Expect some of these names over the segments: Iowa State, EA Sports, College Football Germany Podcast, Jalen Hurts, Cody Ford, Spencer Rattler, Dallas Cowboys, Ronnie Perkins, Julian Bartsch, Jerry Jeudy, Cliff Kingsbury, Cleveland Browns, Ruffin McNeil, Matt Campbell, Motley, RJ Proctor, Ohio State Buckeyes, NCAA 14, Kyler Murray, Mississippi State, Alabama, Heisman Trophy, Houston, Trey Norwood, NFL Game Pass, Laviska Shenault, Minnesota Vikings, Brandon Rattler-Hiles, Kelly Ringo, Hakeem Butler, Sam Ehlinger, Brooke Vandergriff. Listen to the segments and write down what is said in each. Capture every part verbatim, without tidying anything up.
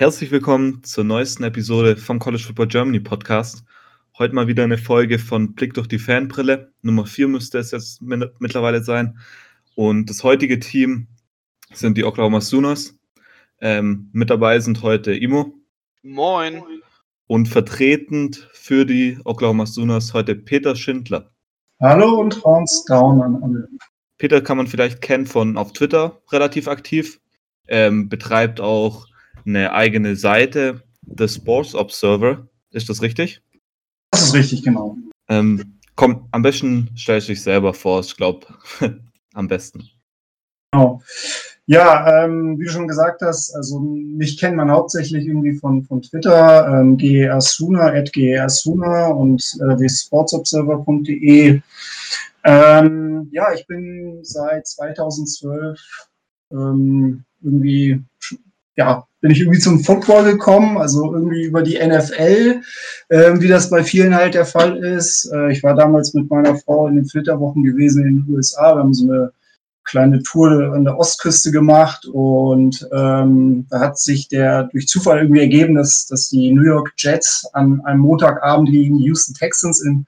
Herzlich willkommen zur neuesten Episode vom College Football Germany Podcast. Heute mal wieder eine Folge von Blick durch die Fanbrille. Nummer vier müsste es jetzt mittlerweile sein. Und das heutige Team sind die Oklahoma Sooners. Ähm, mit dabei sind heute Imo. Moin. Und vertretend für die Oklahoma Sooners heute Peter Schindler. Hallo und Horns down an alle. Peter kann man vielleicht kennen von auf Twitter, relativ aktiv. Ähm, betreibt auch eine eigene Seite, The Sports Observer. Ist das richtig? Das ist richtig, genau. Ähm, komm, am besten stellst du dich selber vor, ich glaube, am besten. Genau. Ja, ähm, wie du schon gesagt hast, also mich kennt man hauptsächlich irgendwie von, von Twitter, ähm, gersooner, at gersooner und äh, the sports observer dot d e. Ähm, ja, ich bin seit zweitausendzwölf ähm, irgendwie... Ja, bin ich irgendwie zum Football gekommen, also irgendwie über die N F L, äh, wie das bei vielen halt der Fall ist. Äh, ich war damals mit meiner Frau in den Flitterwochen gewesen in den U S A. Wir haben so eine kleine Tour an der Ostküste gemacht und ähm, da hat sich der durch Zufall irgendwie ergeben, dass, dass die New York Jets an einem Montagabend gegen die Houston Texans im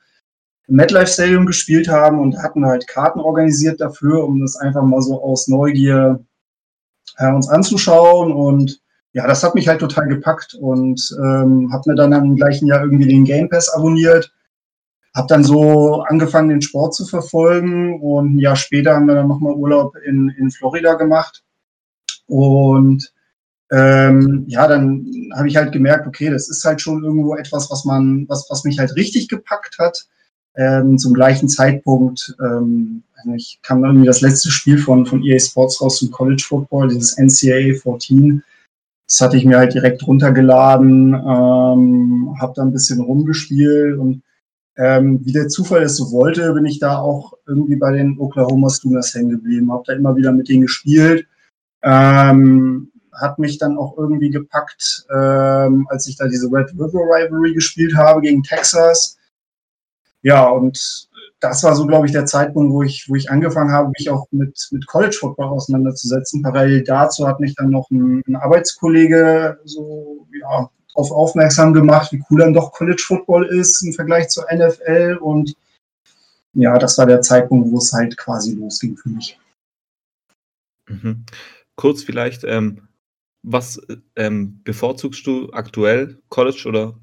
MetLife Stadium gespielt haben und hatten halt Karten organisiert dafür, um das einfach mal so aus Neugier uns anzuschauen, und ja, das hat mich halt total gepackt und ähm, habe mir dann im gleichen Jahr irgendwie den Game Pass abonniert, habe dann so angefangen, den Sport zu verfolgen, und ein Jahr später haben wir dann nochmal Urlaub in, in Florida gemacht und ähm, ja, dann habe ich halt gemerkt, okay, das ist halt schon irgendwo etwas, was man, was, was mich halt richtig gepackt hat. Ähm, zum gleichen Zeitpunkt ähm, ich kam irgendwie das letzte Spiel von, von E A Sports raus zum College Football, dieses N C A A vierzehn. Das hatte ich mir halt direkt runtergeladen, ähm, habe da ein bisschen rumgespielt und ähm, wie der Zufall es so wollte, bin ich da auch irgendwie bei den Oklahoma Sooners hängen geblieben, habe da immer wieder mit denen gespielt. Ähm, hat mich dann auch irgendwie gepackt, ähm, als ich da diese Red River Rivalry gespielt habe gegen Texas. Ja, und das war so, glaube ich, der Zeitpunkt, wo ich, wo ich angefangen habe, mich auch mit, mit College Football auseinanderzusetzen. Parallel dazu hat mich dann noch ein, ein Arbeitskollege so, ja, darauf aufmerksam gemacht, wie cool dann doch College Football ist im Vergleich zur N F L. Und ja, das war der Zeitpunkt, wo es halt quasi losging für mich. Mhm. Kurz vielleicht, ähm, was ähm, bevorzugst du aktuell, College oder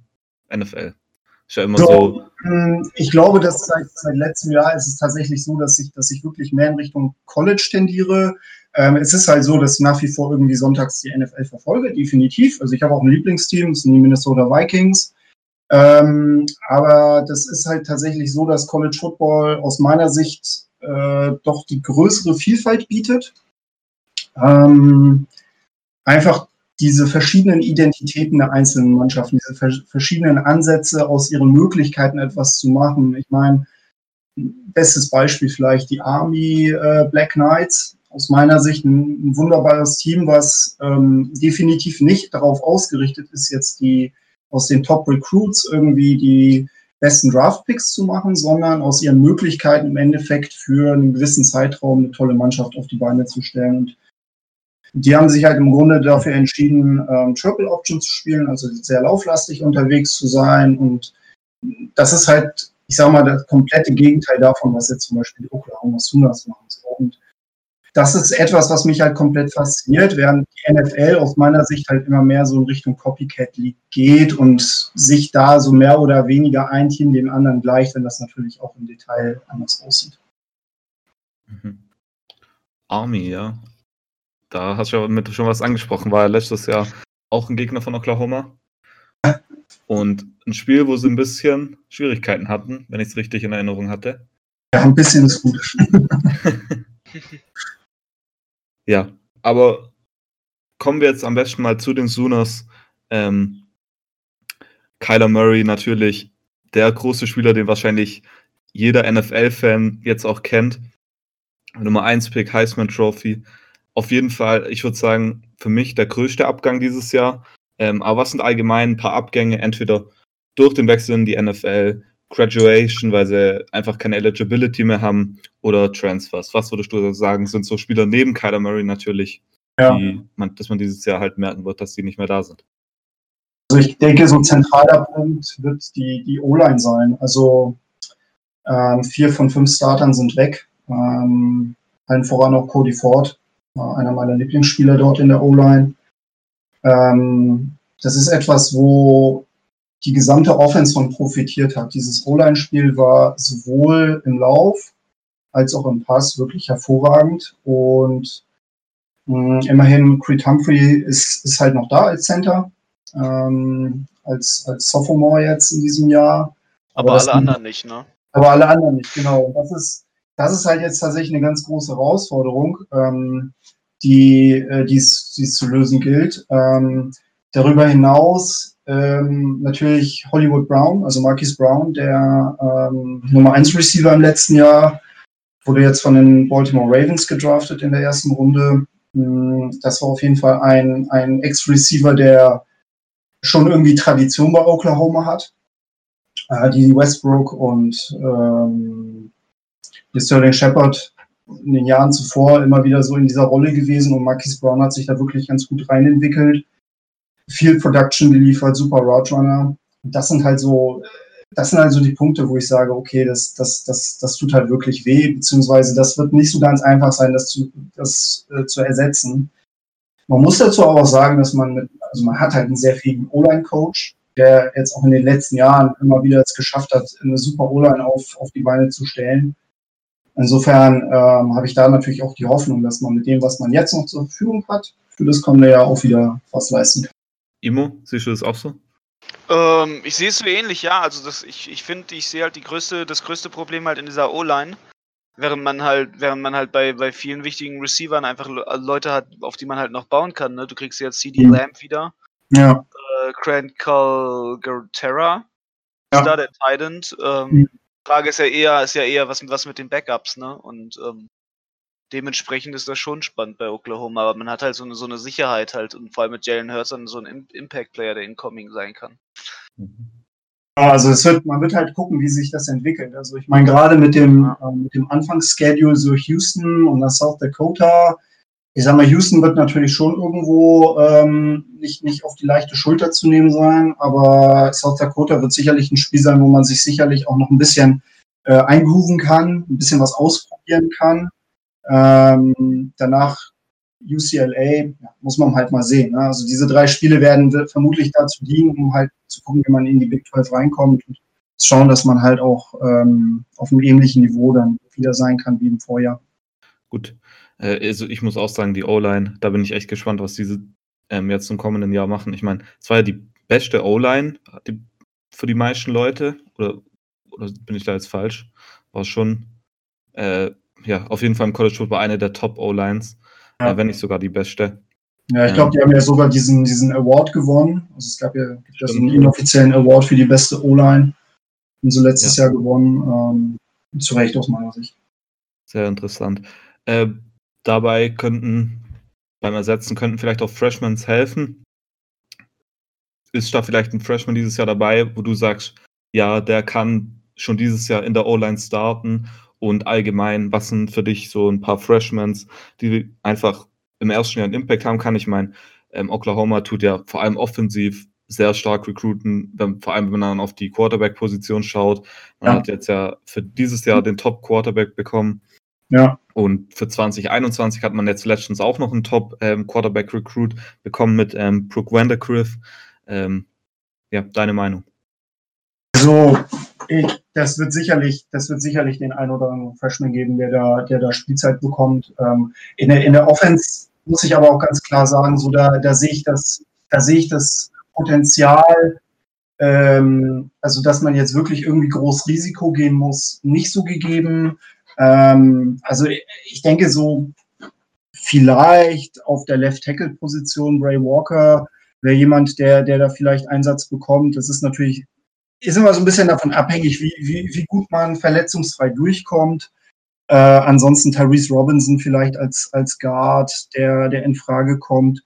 N F L? Ist ja immer so. So, ich glaube, dass seit, seit letztem Jahr ist es tatsächlich so, dass ich, dass ich wirklich mehr in Richtung College tendiere. Ähm, es ist halt so, dass ich nach wie vor irgendwie sonntags die N F L verfolge, definitiv. Also ich habe auch ein Lieblingsteam, das sind die Minnesota Vikings. Ähm, aber das ist halt tatsächlich so, dass College Football aus meiner Sicht äh, doch die größere Vielfalt bietet. Ähm, einfach diese verschiedenen Identitäten der einzelnen Mannschaften, diese ver- verschiedenen Ansätze aus ihren Möglichkeiten etwas zu machen. Ich meine, bestes Beispiel vielleicht die Army äh, Black Knights. Aus meiner Sicht ein, ein wunderbares Team, was ähm, definitiv nicht darauf ausgerichtet ist, jetzt die aus den Top Recruits irgendwie die besten Draftpicks zu machen, sondern aus ihren Möglichkeiten im Endeffekt für einen gewissen Zeitraum eine tolle Mannschaft auf die Beine zu stellen. Und die haben sich halt im Grunde dafür entschieden, ähm, Triple Option zu spielen, also sehr lauflastig unterwegs zu sein. Und das ist halt, ich sag mal, das komplette Gegenteil davon, was jetzt zum Beispiel die Oklahoma Sooners machen. Und das ist etwas, was mich halt komplett fasziniert, während die N F L aus meiner Sicht halt immer mehr so in Richtung Copycat League geht und sich da so mehr oder weniger ein Team dem anderen gleicht, wenn das natürlich auch im Detail anders aussieht. Mhm. Army, ja. Da hast du ja mit schon was angesprochen, war ja letztes Jahr auch ein Gegner von Oklahoma. Und ein Spiel, wo sie ein bisschen Schwierigkeiten hatten, wenn ich es richtig in Erinnerung hatte. Ja, ein bisschen ist gut. Ja, aber kommen wir jetzt am besten mal zu den Sooners. Ähm, Kyler Murray natürlich, der große Spieler, den wahrscheinlich jeder N F L-Fan jetzt auch kennt. Nummer eins Pick, Heisman Trophy. Auf jeden Fall, ich würde sagen, für mich der größte Abgang dieses Jahr. Ähm, aber was sind allgemein ein paar Abgänge? Entweder durch den Wechsel in die N F L, Graduation, weil sie einfach keine Eligibility mehr haben, oder Transfers. Was würdest du sagen, sind so Spieler neben Kyler Murray natürlich, ja, die man, dass man dieses Jahr halt merken wird, dass die nicht mehr da sind? Also ich denke, so ein zentraler Punkt wird die, die O-Line sein. Also ähm, vier von fünf Startern sind weg. Ähm, allen voran auch Cody Ford, äh, einer meiner Lieblingsspieler dort in der O-Line. Ähm, das ist etwas, wo die gesamte Offense von profitiert hat. Dieses O-Line-Spiel war sowohl im Lauf als auch im Pass wirklich hervorragend. Und mh, immerhin Creed Humphrey ist, ist halt noch da als Center, ähm, als, als Sophomore jetzt in diesem Jahr. Aber, aber alle anderen nicht, ne? Aber alle anderen nicht, genau. Das ist, das ist halt jetzt tatsächlich eine ganz große Herausforderung, ähm, die äh, es zu lösen gilt. Ähm, darüber hinaus Ähm, natürlich Hollywood Brown, also Marquise Brown, der ähm, Nummer eins Receiver im letzten Jahr, wurde jetzt von den Baltimore Ravens gedraftet in der ersten Runde. Das war auf jeden Fall ein, ein Ex-Receiver, der schon irgendwie Tradition bei Oklahoma hat. Äh, die Westbrook und ähm, die Sterling Shepard in den Jahren zuvor immer wieder so in dieser Rolle gewesen, und Marquise Brown hat sich da wirklich ganz gut reinentwickelt. Viel Production geliefert, super Route Runner. Das sind halt so, das sind also halt die Punkte, wo ich sage, okay, das, das, das, das tut halt wirklich weh, beziehungsweise das wird nicht so ganz einfach sein, das zu, das äh, zu ersetzen. Man muss dazu auch sagen, dass man mit, also man hat halt einen sehr fähigen O-Line-Coach, der jetzt auch in den letzten Jahren immer wieder es geschafft hat, eine super O-Line auf, auf die Beine zu stellen. Insofern ähm, habe ich da natürlich auch die Hoffnung, dass man mit dem, was man jetzt noch zur Verfügung hat, für das kommende Jahr auch wieder was leisten kann. Imo, siehst du das auch so? Ähm, ich sehe es so ähnlich, ja. Also das, ich, ich finde, ich sehe halt die größte, das größte Problem halt in dieser O-Line, während man halt, während man halt bei, bei vielen wichtigen Receivern einfach Leute hat, auf die man halt noch bauen kann. Ne? Du kriegst jetzt C D Lamb wieder. Ja. Äh, Grant Calcaterra, ja. Da der Titan. Ähm, mhm. Frage ist ja eher, ist ja eher was, was mit den Backups, ne? Und ähm, dementsprechend ist das schon spannend bei Oklahoma, aber man hat halt so eine, so eine Sicherheit halt, und vor allem mit Jalen Hurts dann so ein Impact-Player, der incoming sein kann. Also es wird, man wird halt gucken, wie sich das entwickelt. Also ich meine, gerade mit dem, äh, mit dem Anfangsschedule so Houston und nach South Dakota, ich sag mal, Houston wird natürlich schon irgendwo ähm, nicht, nicht auf die leichte Schulter zu nehmen sein, aber South Dakota wird sicherlich ein Spiel sein, wo man sich sicherlich auch noch ein bisschen äh, eingrooven kann, ein bisschen was ausprobieren kann. Ähm, danach U C L A, ja, muss man halt mal sehen. Ne? Also diese drei Spiele werden vermutlich dazu dienen, um halt zu gucken, wie man in die Big zwölf reinkommt und schauen, dass man halt auch ähm, auf einem ähnlichen Niveau dann wieder sein kann wie im Vorjahr. Gut, äh, also ich muss auch sagen, die O-Line, da bin ich echt gespannt, was diese ähm, jetzt im kommenden Jahr machen. Ich meine, es war ja die beste O-Line die, für die meisten Leute, oder, oder bin ich da jetzt falsch? War schon... Äh, Ja, auf jeden Fall im College Football eine der Top-O-Lines, ja. äh, wenn nicht sogar die beste. Ja, ich glaube, die haben ja sogar diesen, diesen Award gewonnen. Also es gab ja so einen inoffiziellen Award für die beste O-Line. Haben sie letztes ja. Jahr gewonnen. Ähm, zu Recht aus meiner Sicht. Sehr interessant. Äh, dabei könnten, beim Ersetzen, könnten vielleicht auch Freshmans helfen. Ist da vielleicht ein Freshman dieses Jahr dabei, wo du sagst, ja, der kann schon dieses Jahr in der O-Line starten? Und allgemein, was sind für dich so ein paar Freshmans, die einfach im ersten Jahr einen Impact haben kann? Ich meine, ähm, Oklahoma tut ja vor allem offensiv sehr stark recruiten, wenn, vor allem wenn man dann auf die Quarterback-Position schaut. Man ja. hat jetzt ja für dieses Jahr den Top-Quarterback bekommen. Ja. Und für zwanzig einundzwanzig hat man jetzt letztens auch noch einen Top-Quarterback-Recruit ähm, bekommen mit ähm, Brooke Vandergriff. Ähm, ja, deine Meinung? So... Ich, das wird sicherlich, das wird sicherlich den einen oder anderen Freshman geben, der da, der da Spielzeit bekommt. Ähm, in der, in der Offense muss ich aber auch ganz klar sagen, so da, da sehe ich das, da sehe ich das Potenzial, ähm, also dass man jetzt wirklich irgendwie groß Risiko gehen muss, nicht so gegeben. Ähm, also ich, ich denke so vielleicht auf der Left-Tackle-Position Ray Walker wäre jemand, der, der da vielleicht Einsatz bekommt. Das ist natürlich ist immer so ein bisschen davon abhängig, wie, wie, wie gut man verletzungsfrei durchkommt. Äh, ansonsten Tyrese Robinson vielleicht als, als Guard, der, der in Frage kommt.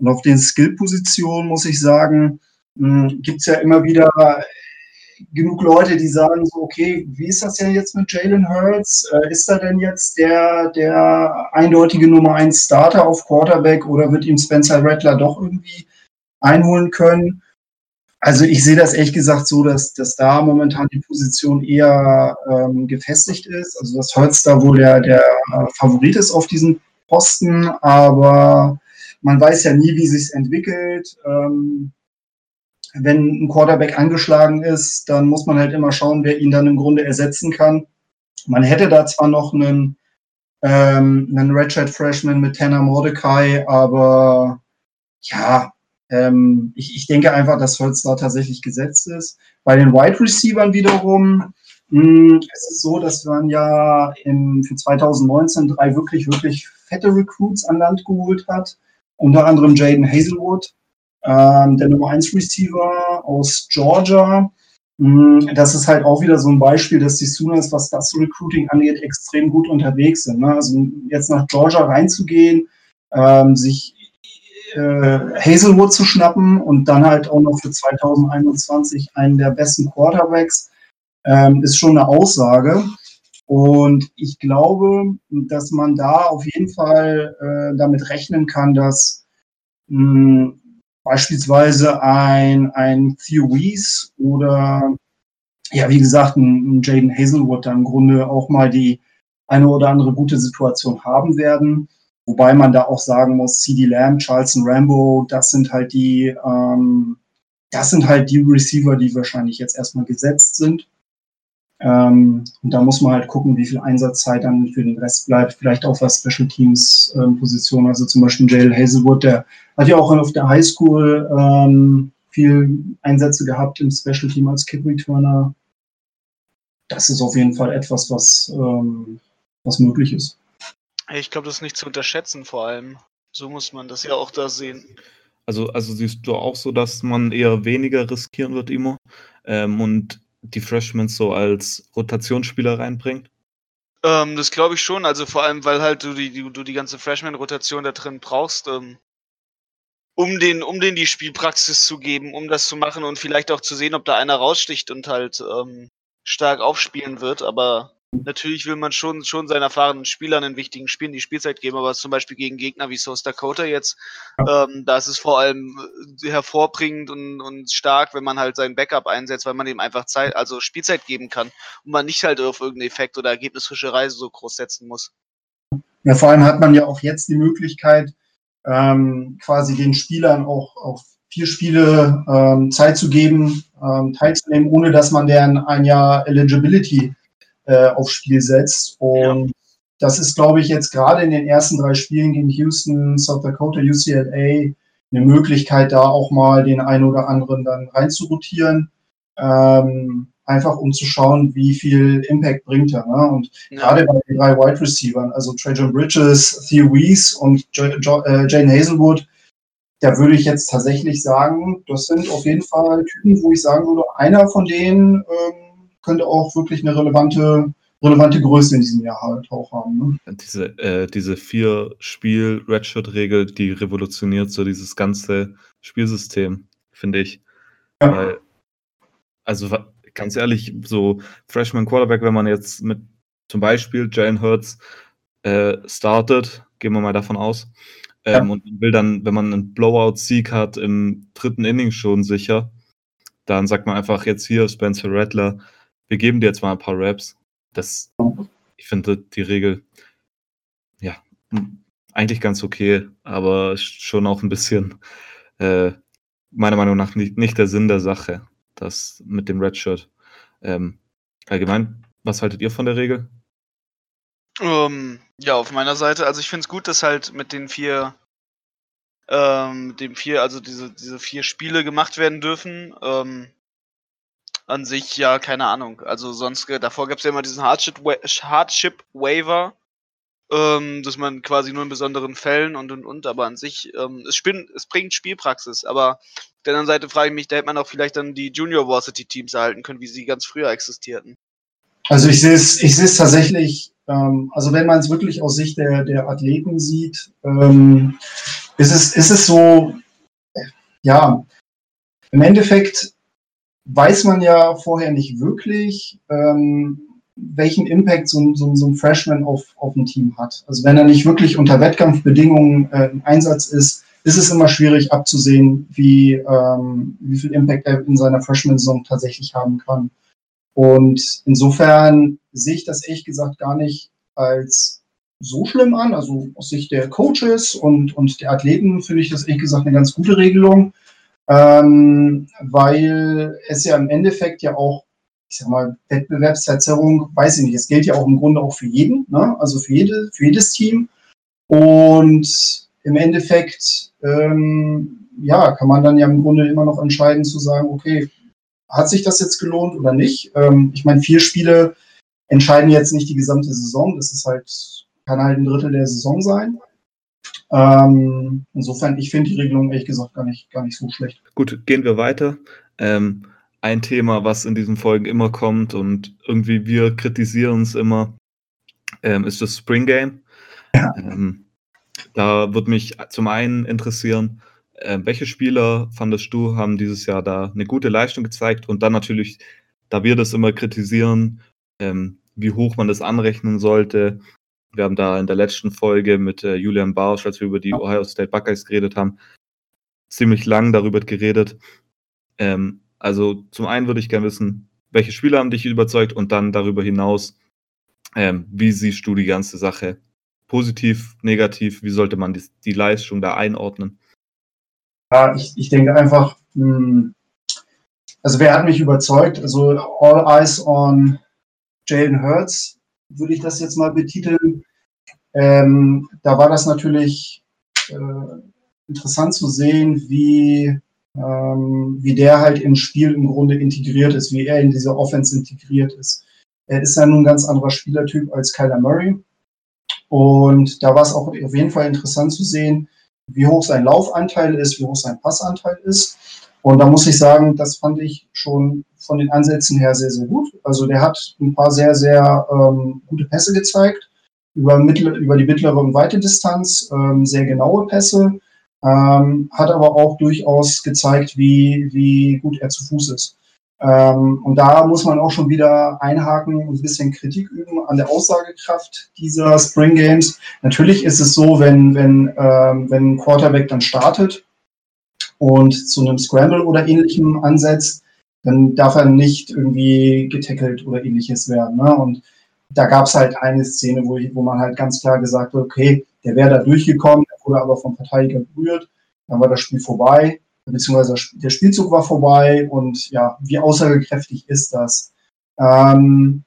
Und auf den Skill-Positionen, muss ich sagen, gibt es ja immer wieder genug Leute, die sagen so, okay, wie ist das denn jetzt mit Jalen Hurts? Äh, ist er denn jetzt der, der eindeutige Nummer eins Starter auf Quarterback, oder wird ihm Spencer Rattler doch irgendwie einholen können? Also ich sehe das ehrlich gesagt so, dass, dass da momentan die Position eher ähm, gefestigt ist. Also dass Hurts da wohl der, der Favorit ist auf diesen Posten, aber man weiß ja nie, wie sich's entwickelt. Ähm, wenn ein Quarterback angeschlagen ist, dann muss man halt immer schauen, wer ihn dann im Grunde ersetzen kann. Man hätte da zwar noch einen, ähm, einen Redshirt-Freshman mit Tanner Mordecai, aber ja, ähm, ich, ich denke einfach, dass Hurts da tatsächlich gesetzt ist. Bei den Wide Receivern wiederum, mh, es ist so, dass man ja in, für zwanzig neunzehn drei wirklich, wirklich fette Recruits an Land geholt hat. Unter anderem Jadon Haselwood, ähm, der Nummer eins Receiver aus Georgia. Das ist halt auch wieder so ein Beispiel, dass die Sooners, was das Recruiting angeht, extrem gut unterwegs sind. Ne? Also jetzt nach Georgia reinzugehen, ähm, sich äh, Haselwood zu schnappen und dann halt auch noch für zwanzig einundzwanzig einen der besten Quarterbacks, ähm, ist schon eine Aussage. Und ich glaube, dass man da auf jeden Fall äh, damit rechnen kann, dass mh, beispielsweise ein, ein Theo Wease oder, ja, wie gesagt, ein, ein Jadon Haselwood da im Grunde auch mal die eine oder andere gute Situation haben werden. Wobei man da auch sagen muss, C D Lamb, Charleston Rambo, das sind halt die, ähm, das sind halt die Receiver, die wahrscheinlich jetzt erstmal gesetzt sind. Ähm, und da muss man halt gucken, wie viel Einsatzzeit dann für den Rest bleibt, vielleicht auch was Special Teams ähm, Positionen, also zum Beispiel Jalen Haselwood, der hat ja auch auf der Highschool ähm, viel Einsätze gehabt im Special Team als Kick Returner. Das ist auf jeden Fall etwas, was, ähm, was möglich ist. Ich glaube, das ist nicht zu unterschätzen, vor allem. So muss man das ja auch da sehen. Also, also siehst du auch so, dass man eher weniger riskieren wird, Imo, ähm, und die Freshmen so als Rotationsspieler reinbringt? Ähm, das glaube ich schon, also vor allem, weil halt du die, die, du die ganze Freshman-Rotation da drin brauchst, ähm, um denen um den die Spielpraxis zu geben, um das zu machen und vielleicht auch zu sehen, ob da einer raussticht und halt ähm, stark aufspielen wird, aber natürlich will man schon, schon seinen erfahrenen Spielern in wichtigen Spielen die Spielzeit geben, aber zum Beispiel gegen Gegner wie South Dakota jetzt, ähm, da ist es vor allem hervorbringend und, und stark, wenn man halt sein Backup einsetzt, weil man ihm einfach Zeit, also Spielzeit geben kann und man nicht halt auf irgendeinen Effekt oder Ergebnisfischerei so groß setzen muss. Ja, vor allem hat man ja auch jetzt die Möglichkeit, ähm, quasi den Spielern auch auf vier Spiele ähm, Zeit zu geben, ähm, teilzunehmen, ohne dass man deren ein Jahr Eligibility aufs Spiel setzt. Und ja, das ist, glaube ich, jetzt gerade in den ersten drei Spielen gegen Houston, South Dakota, U C L A eine Möglichkeit, da auch mal den einen oder anderen dann reinzurotieren, ähm, einfach um zu schauen, wie viel Impact bringt er. Ne? Und ja, gerade bei den drei Wide Receivern, also Trajan Bridges, Theo Wease und J- J- äh, Jane Haselwood, da würde ich jetzt tatsächlich sagen, das sind auf jeden Fall Typen, wo ich sagen würde, einer von denen ähm, könnte auch wirklich eine relevante, relevante Größe in diesem Jahr halt auch haben. Ne? Diese, äh, diese Vier-Spiel-Redshirt-Regel, die revolutioniert so dieses ganze Spielsystem, finde ich. Ja. Weil, also ganz ehrlich, so Freshman-Quarterback, wenn man jetzt mit zum Beispiel Jalen Hurts äh, startet, gehen wir mal davon aus, ähm, ja, und will dann, wenn man einen Blowout-Sieg hat, im dritten Inning schon sicher, dann sagt man einfach jetzt hier Spencer Rattler, wir geben dir jetzt mal ein paar Raps. Das, ich finde die Regel, ja, eigentlich ganz okay, aber schon auch ein bisschen, äh, meiner Meinung nach, nicht, nicht der Sinn der Sache, das mit dem Redshirt. Ähm, allgemein, was haltet ihr von der Regel? Um, ja, auf meiner Seite, also ich finde es gut, dass halt mit den vier, ähm, dem vier, also diese, diese vier Spiele gemacht werden dürfen, ähm, an sich, ja, keine Ahnung. Also sonst, davor gab es ja immer diesen Hardship-Waiver, ähm, dass man quasi nur in besonderen Fällen und, und, und, aber an sich, ähm, es, spin- es bringt Spielpraxis, aber auf der anderen Seite frage ich mich, da hätte man auch vielleicht dann die Junior-Varsity-Teams erhalten können, wie sie ganz früher existierten. Also ich sehe es ich sehe es tatsächlich, ähm, also wenn man es wirklich aus Sicht der, der Athleten sieht, ähm, ist es, ist es so, ja, im Endeffekt weiß man ja vorher nicht wirklich, ähm, welchen Impact so, so, so ein Freshman auf, auf ein Team hat. Also wenn er nicht wirklich unter Wettkampfbedingungen äh, im Einsatz ist, ist es immer schwierig abzusehen, wie, ähm, wie viel Impact er in seiner Freshman-Saison tatsächlich haben kann. Und insofern sehe ich das ehrlich gesagt gar nicht als so schlimm an. Also aus Sicht der Coaches und, und der Athleten finde ich das ehrlich gesagt eine ganz gute Regelung, ähm, weil es ja im Endeffekt ja auch, ich sag mal, Wettbewerbsverzerrung, weiß ich nicht, es gilt ja auch im Grunde auch für jeden, ne? Also für, jede, für jedes Team. Und im Endeffekt ähm, ja, kann man dann ja im Grunde immer noch entscheiden zu sagen, okay, hat sich das jetzt gelohnt oder nicht? Ähm, ich meine, vier Spiele entscheiden jetzt nicht die gesamte Saison. Das ist halt, kann halt ein Drittel der Saison sein. Ähm, insofern, ich finde die Regelung ehrlich gesagt gar nicht, gar nicht so schlecht. Gut, gehen wir weiter. Ähm, ein Thema, was in diesen Folgen immer kommt und irgendwie wir kritisieren es immer, ähm, ist das Spring Game. Ja. Ähm, da würde mich zum einen interessieren, welche Spieler, fandest du, haben dieses Jahr da eine gute Leistung gezeigt? Und dann natürlich, da wir das immer kritisieren, ähm, wie hoch man das anrechnen sollte. Wir haben da in der letzten Folge mit äh, Julian Bartsch, als wir über die Ohio State Buckeyes geredet haben, ziemlich lang darüber geredet. Ähm, also zum einen würde ich gerne wissen, welche Spieler haben dich überzeugt? Und dann darüber hinaus, ähm, wie siehst du die ganze Sache? Positiv, negativ, wie sollte man die, die Leistung da einordnen? Ja, ich, ich denke einfach, mh, also wer hat mich überzeugt? Also all eyes on Jalen Hurts, würde ich das jetzt mal betiteln. Ähm, da war das natürlich äh, interessant zu sehen, wie, ähm, wie der halt im Spiel im Grunde integriert ist, wie er in diese Offense integriert ist. Er ist ja nun ein ganz anderer Spielertyp als Kyler Murray. Und da war es auch auf jeden Fall interessant zu sehen, wie hoch sein Laufanteil ist, wie hoch sein Passanteil ist. Und da muss ich sagen, das fand ich schon von den Ansätzen her sehr, sehr gut. Also der hat ein paar sehr, sehr ähm, gute Pässe gezeigt, über, mittel, über die mittlere und weite Distanz, ähm, sehr genaue Pässe, ähm, hat aber auch durchaus gezeigt, wie, wie gut er zu Fuß ist. Ähm, und da muss man auch schon wieder einhaken und ein bisschen Kritik üben an der Aussagekraft dieser Spring Games. Natürlich ist es so, wenn, wenn, ähm, wenn ein Quarterback dann startet und zu einem Scramble oder ähnlichem ansetzt, dann darf er nicht irgendwie getackelt oder ähnliches werden, ne? Und da gab es halt eine Szene, wo, ich, wo man halt ganz klar gesagt hat, okay, der wäre da durchgekommen, wurde aber vom Verteidiger berührt, dann war das Spiel vorbei. Beziehungsweise der Spielzug war vorbei und ja, wie aussagekräftig ist das? Ähm,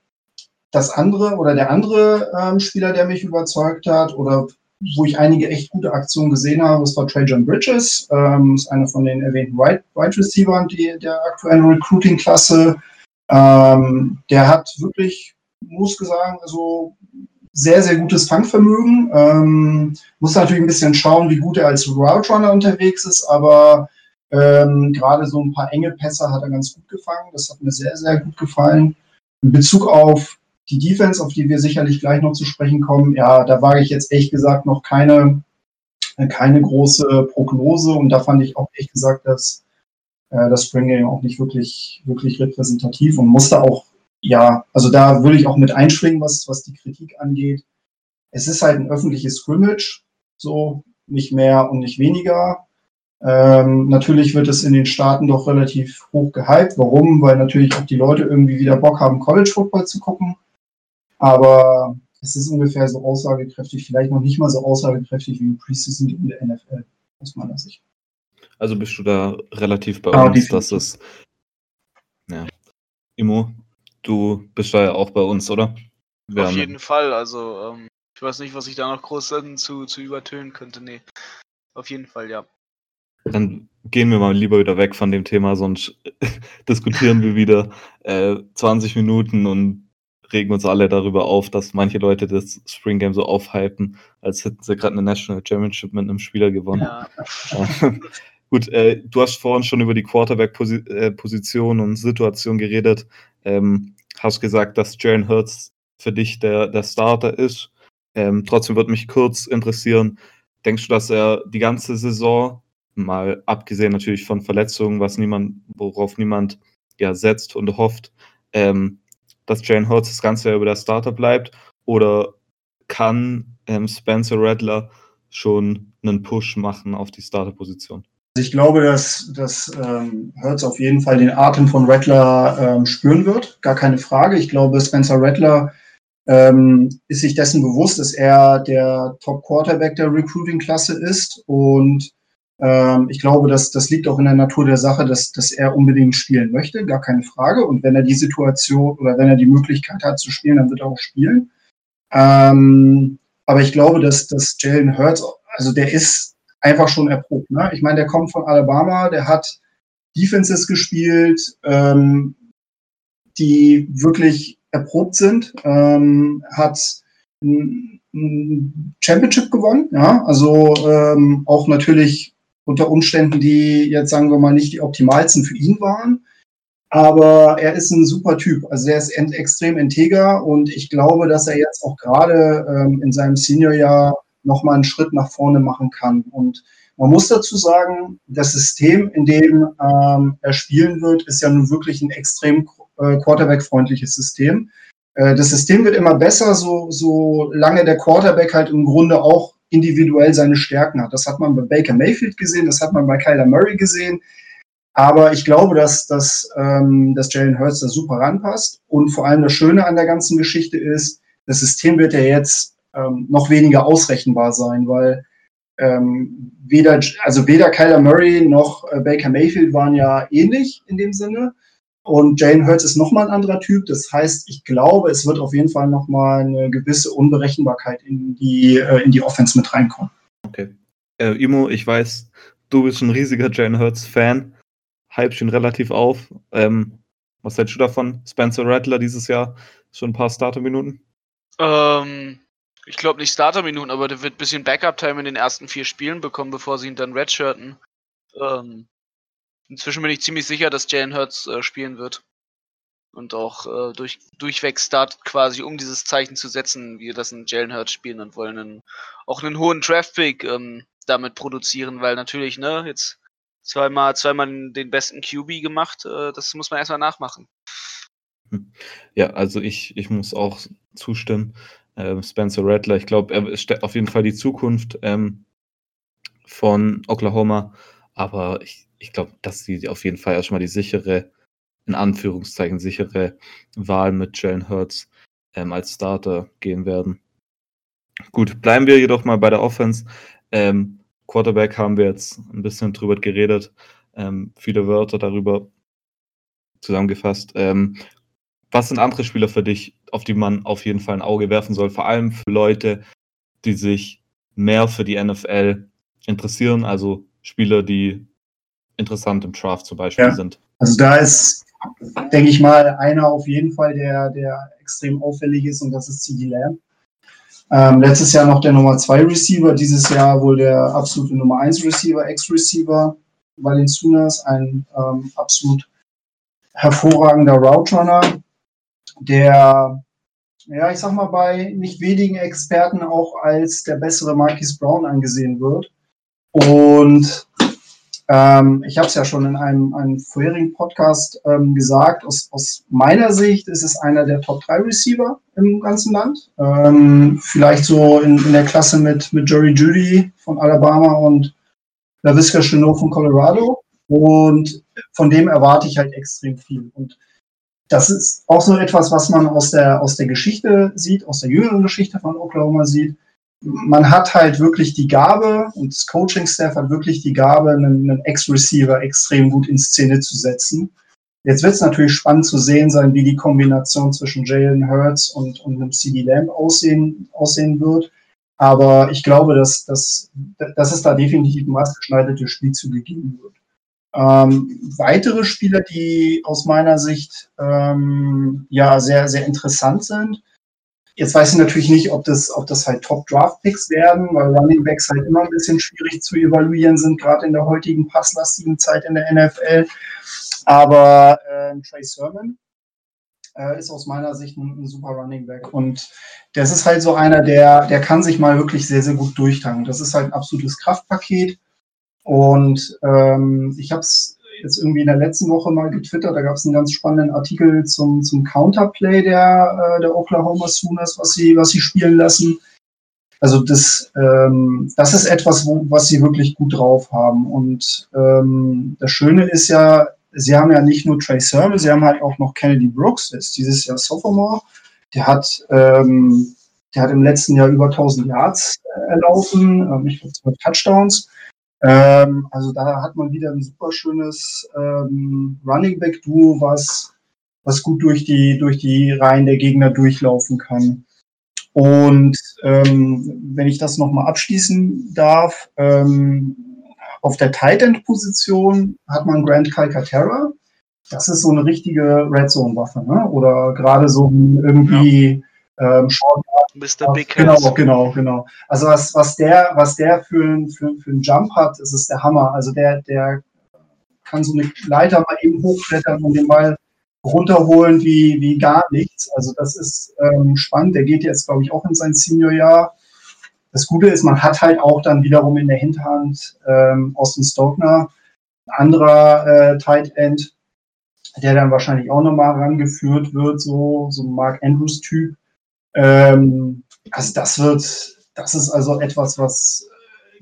das andere oder der andere ähm, Spieler, der mich überzeugt hat oder wo ich einige echt gute Aktionen gesehen habe, das war Trajan Bridges, ähm, ist einer von den erwähnten Wide Receivers der aktuellen Recruiting-Klasse. Ähm, der hat wirklich, muss sagen, also sehr, sehr gutes Fangvermögen. Ähm, muss natürlich ein bisschen schauen, wie gut er als Route Runner unterwegs ist, aber Ähm, gerade so ein paar enge Pässe hat er ganz gut gefangen. Das hat mir sehr, sehr gut gefallen. In Bezug auf die Defense, auf die wir sicherlich gleich noch zu sprechen kommen, ja, da wage ich jetzt ehrlich gesagt noch keine, keine große Prognose. Und da fand ich auch ehrlich gesagt, dass äh, das Spring Game auch nicht wirklich, wirklich repräsentativ und musste auch, ja, also da würde ich auch mit einschwingen, was, was die Kritik angeht. Es ist halt ein öffentliches Scrimmage, so nicht mehr und nicht weniger. Ähm, natürlich wird es in den Staaten doch relativ hoch gehypt. Warum? Weil natürlich auch die Leute irgendwie wieder Bock haben, College Football zu gucken. Aber es ist ungefähr so aussagekräftig, vielleicht noch nicht mal so aussagekräftig wie im Preseason in der N F L, aus meiner Sicht. Also bist du da relativ bei ah, uns, definitiv. Dass es. Ja. Imo, du bist da ja auch bei uns, oder? Wir Auf jeden Fall. Also, ähm, ich weiß nicht, was ich da noch groß zu, zu übertönen könnte. Nee. Auf jeden Fall, ja. Dann gehen wir mal lieber wieder weg von dem Thema, sonst diskutieren wir wieder äh, zwanzig Minuten und regen uns alle darüber auf, dass manche Leute das Spring Game so aufhypen, als hätten sie gerade eine National Championship mit einem Spieler gewonnen. Ja. Gut, äh, du hast vorhin schon über die Quarterback-Position und Situation geredet. Ähm, hast gesagt, dass Jalen Hurts für dich der, der Starter ist. Ähm, trotzdem würde mich kurz interessieren, denkst du, dass er die ganze Saison, mal abgesehen natürlich von Verletzungen, was niemand, worauf niemand ja setzt und hofft, ähm, dass Jalen Hurts das ganze Jahr über der Starter bleibt? Oder kann ähm, Spencer Rattler schon einen Push machen auf die Starterposition. Ich glaube, dass, dass ähm, Hurts auf jeden Fall den Atem von Rattler ähm, spüren wird, gar keine Frage. Ich glaube, Spencer Rattler ähm, ist sich dessen bewusst, dass er der Top-Quarterback der Recruiting-Klasse ist, und ähm, ich glaube, dass das liegt auch in der Natur der Sache, dass, dass er unbedingt spielen möchte, gar keine Frage. Und wenn er die Situation oder wenn er die Möglichkeit hat zu spielen, dann wird er auch spielen. Ähm, aber ich glaube, dass, dass Jalen Hurts, also der ist einfach schon erprobt. Ne? Ich meine, der kommt von Alabama, der hat Defenses gespielt, ähm, die wirklich erprobt sind, ähm, hat ein, ein Championship gewonnen, ja? Also ähm, auch natürlich unter Umständen, die jetzt, sagen wir mal, nicht die optimalsten für ihn waren, aber er ist ein super Typ, also er ist ent- extrem integer, und ich glaube, dass er jetzt auch gerade ähm, in seinem Seniorjahr nochmal einen Schritt nach vorne machen kann. Und man muss dazu sagen, das System, in dem ähm, er spielen wird, ist ja nun wirklich ein extrem äh, Quarterback-freundliches System. Äh, das System wird immer besser, so, so lange der Quarterback halt im Grunde auch individuell seine Stärken hat. Das hat man bei Baker Mayfield gesehen, das hat man bei Kyler Murray gesehen. Aber ich glaube, dass, dass, ähm, dass Jalen Hurts da super ranpasst. Und vor allem das Schöne an der ganzen Geschichte ist, das System wird ja jetzt Ähm, noch weniger ausrechenbar sein, weil ähm, weder, also weder Kyler Murray noch äh, Baker Mayfield waren ja ähnlich in dem Sinne, und Jalen Hurts ist nochmal ein anderer Typ. Das heißt, ich glaube, es wird auf jeden Fall nochmal eine gewisse Unberechenbarkeit in die, äh, in die Offense mit reinkommen. Okay. Äh, Imo, ich weiß, du bist ein riesiger Jalen Hurts-Fan. Hype schon relativ auf. Ähm, was hältst du davon? Spencer Rattler dieses Jahr schon ein paar Starterminuten? Ähm... Ich glaube nicht Starterminuten, aber der wird ein bisschen Backup-Time in den ersten vier Spielen bekommen, bevor sie ihn dann redshirten. Ähm, inzwischen bin ich ziemlich sicher, dass Jalen Hurts äh, spielen wird. Und auch äh, durch, durchweg startet quasi, um dieses Zeichen zu setzen, wie das ein Jalen Hurts spielen, und wollen einen, auch einen hohen Draft-Pick ähm, damit produzieren, weil natürlich, ne, jetzt zweimal, zweimal den besten Q B gemacht, äh, das muss man erstmal nachmachen. Ja, also ich, ich muss auch zustimmen. Spencer Rattler, ich glaube, er ist auf jeden Fall die Zukunft ähm, von Oklahoma, aber ich, ich glaube, dass sie auf jeden Fall erstmal die sichere, in Anführungszeichen sichere Wahl mit Jalen Hurts ähm, als Starter gehen werden. Gut, bleiben wir jedoch mal bei der Offense. Ähm, Quarterback haben wir jetzt ein bisschen drüber geredet, ähm, viele Wörter darüber zusammengefasst. Ähm, Was sind andere Spieler für dich, auf die man auf jeden Fall ein Auge werfen soll? Vor allem für Leute, die sich mehr für die N F L interessieren, also Spieler, die interessant im Draft zum Beispiel ja. sind. Also da ist, denke ich mal, einer auf jeden Fall, der, der extrem auffällig ist, und das ist C D Lamb. Ähm, letztes Jahr noch der Nummer zwei Receiver, dieses Jahr wohl der absolute Nummer eins Receiver, Ex-Receiver bei den Sooners, ein ähm, absolut hervorragender Route-Runner, der, ja, ich sag mal, bei nicht wenigen Experten auch als der bessere Marquise Brown angesehen wird. Und ähm, ich habe es ja schon in einem, einem vorherigen Podcast ähm, gesagt, aus, aus meiner Sicht ist es einer der Top drei Receiver im ganzen Land. Ähm, vielleicht so in, in der Klasse mit, mit Jerry Jeudy von Alabama und Laviska Shenault von Colorado. Und von dem erwarte ich halt extrem viel. Und das ist auch so etwas, was man aus der, aus der Geschichte sieht, aus der jüngeren Geschichte von Oklahoma sieht. Man hat halt wirklich die Gabe, und das Coaching-Staff hat wirklich die Gabe, einen, einen Ex-Receiver extrem gut in Szene zu setzen. Jetzt wird es natürlich spannend zu sehen sein, wie die Kombination zwischen Jalen Hurts und, und einem C D Lamb aussehen, aussehen wird. Aber ich glaube, dass, dass, dass es da definitiv maßgeschneiderte Spielzüge geben wird. Ähm, weitere Spieler, die aus meiner Sicht ähm, ja sehr, sehr interessant sind. Jetzt weiß ich natürlich nicht, ob das, ob das halt Top-Draft-Picks werden, weil Running Backs halt immer ein bisschen schwierig zu evaluieren sind, gerade in der heutigen passlastigen Zeit in der N F L. Aber äh, Trey Sermon äh, ist aus meiner Sicht ein, ein super Running Back. Und das ist halt so einer, der, der kann sich mal wirklich sehr, sehr gut durchtanken. Das ist halt ein absolutes Kraftpaket. Und ähm, ich habe es jetzt irgendwie in der letzten Woche mal getwittert, da gab es einen ganz spannenden Artikel zum, zum Counterplay der, äh, der Oklahoma Sooners, was sie, was sie spielen lassen. Also das, ähm, das ist etwas, wo, was sie wirklich gut drauf haben. Und ähm, das Schöne ist ja, sie haben ja nicht nur Trey Sermon, sie haben halt auch noch Kennedy Brooks, jetzt dieses Jahr Sophomore. Der hat, ähm, der hat im letzten Jahr über tausend Yards äh, erlaufen, äh, ich glaube zwei Touchdowns. Ähm, also da hat man wieder ein super schönes ähm, Running Back Duo, was was gut durch die durch die Reihen der Gegner durchlaufen kann. Und ähm, wenn ich das nochmal abschließen darf, ähm, auf der Tight End Position hat man Grant Calcaterra. Das ist so eine richtige Red Zone Waffe, ne? Oder gerade so irgendwie ja. ähm, Short. Mister Big Hands. Genau, genau, genau. Also was, was der, was der für, für, für einen Jump hat, ist es der Hammer. Also der, der kann so eine Leiter mal eben hochklettern und den Ball runterholen wie, wie gar nichts. Also das ist ähm, spannend. Der geht jetzt, glaube ich, auch in sein Seniorjahr. Das Gute ist, man hat halt auch dann wiederum in der Hinterhand ähm, Austin Stogner, ein anderer äh, Tight End, der dann wahrscheinlich auch nochmal rangeführt wird, so, so ein Mark Andrews-Typ. Ähm, also das wird, das ist also etwas, was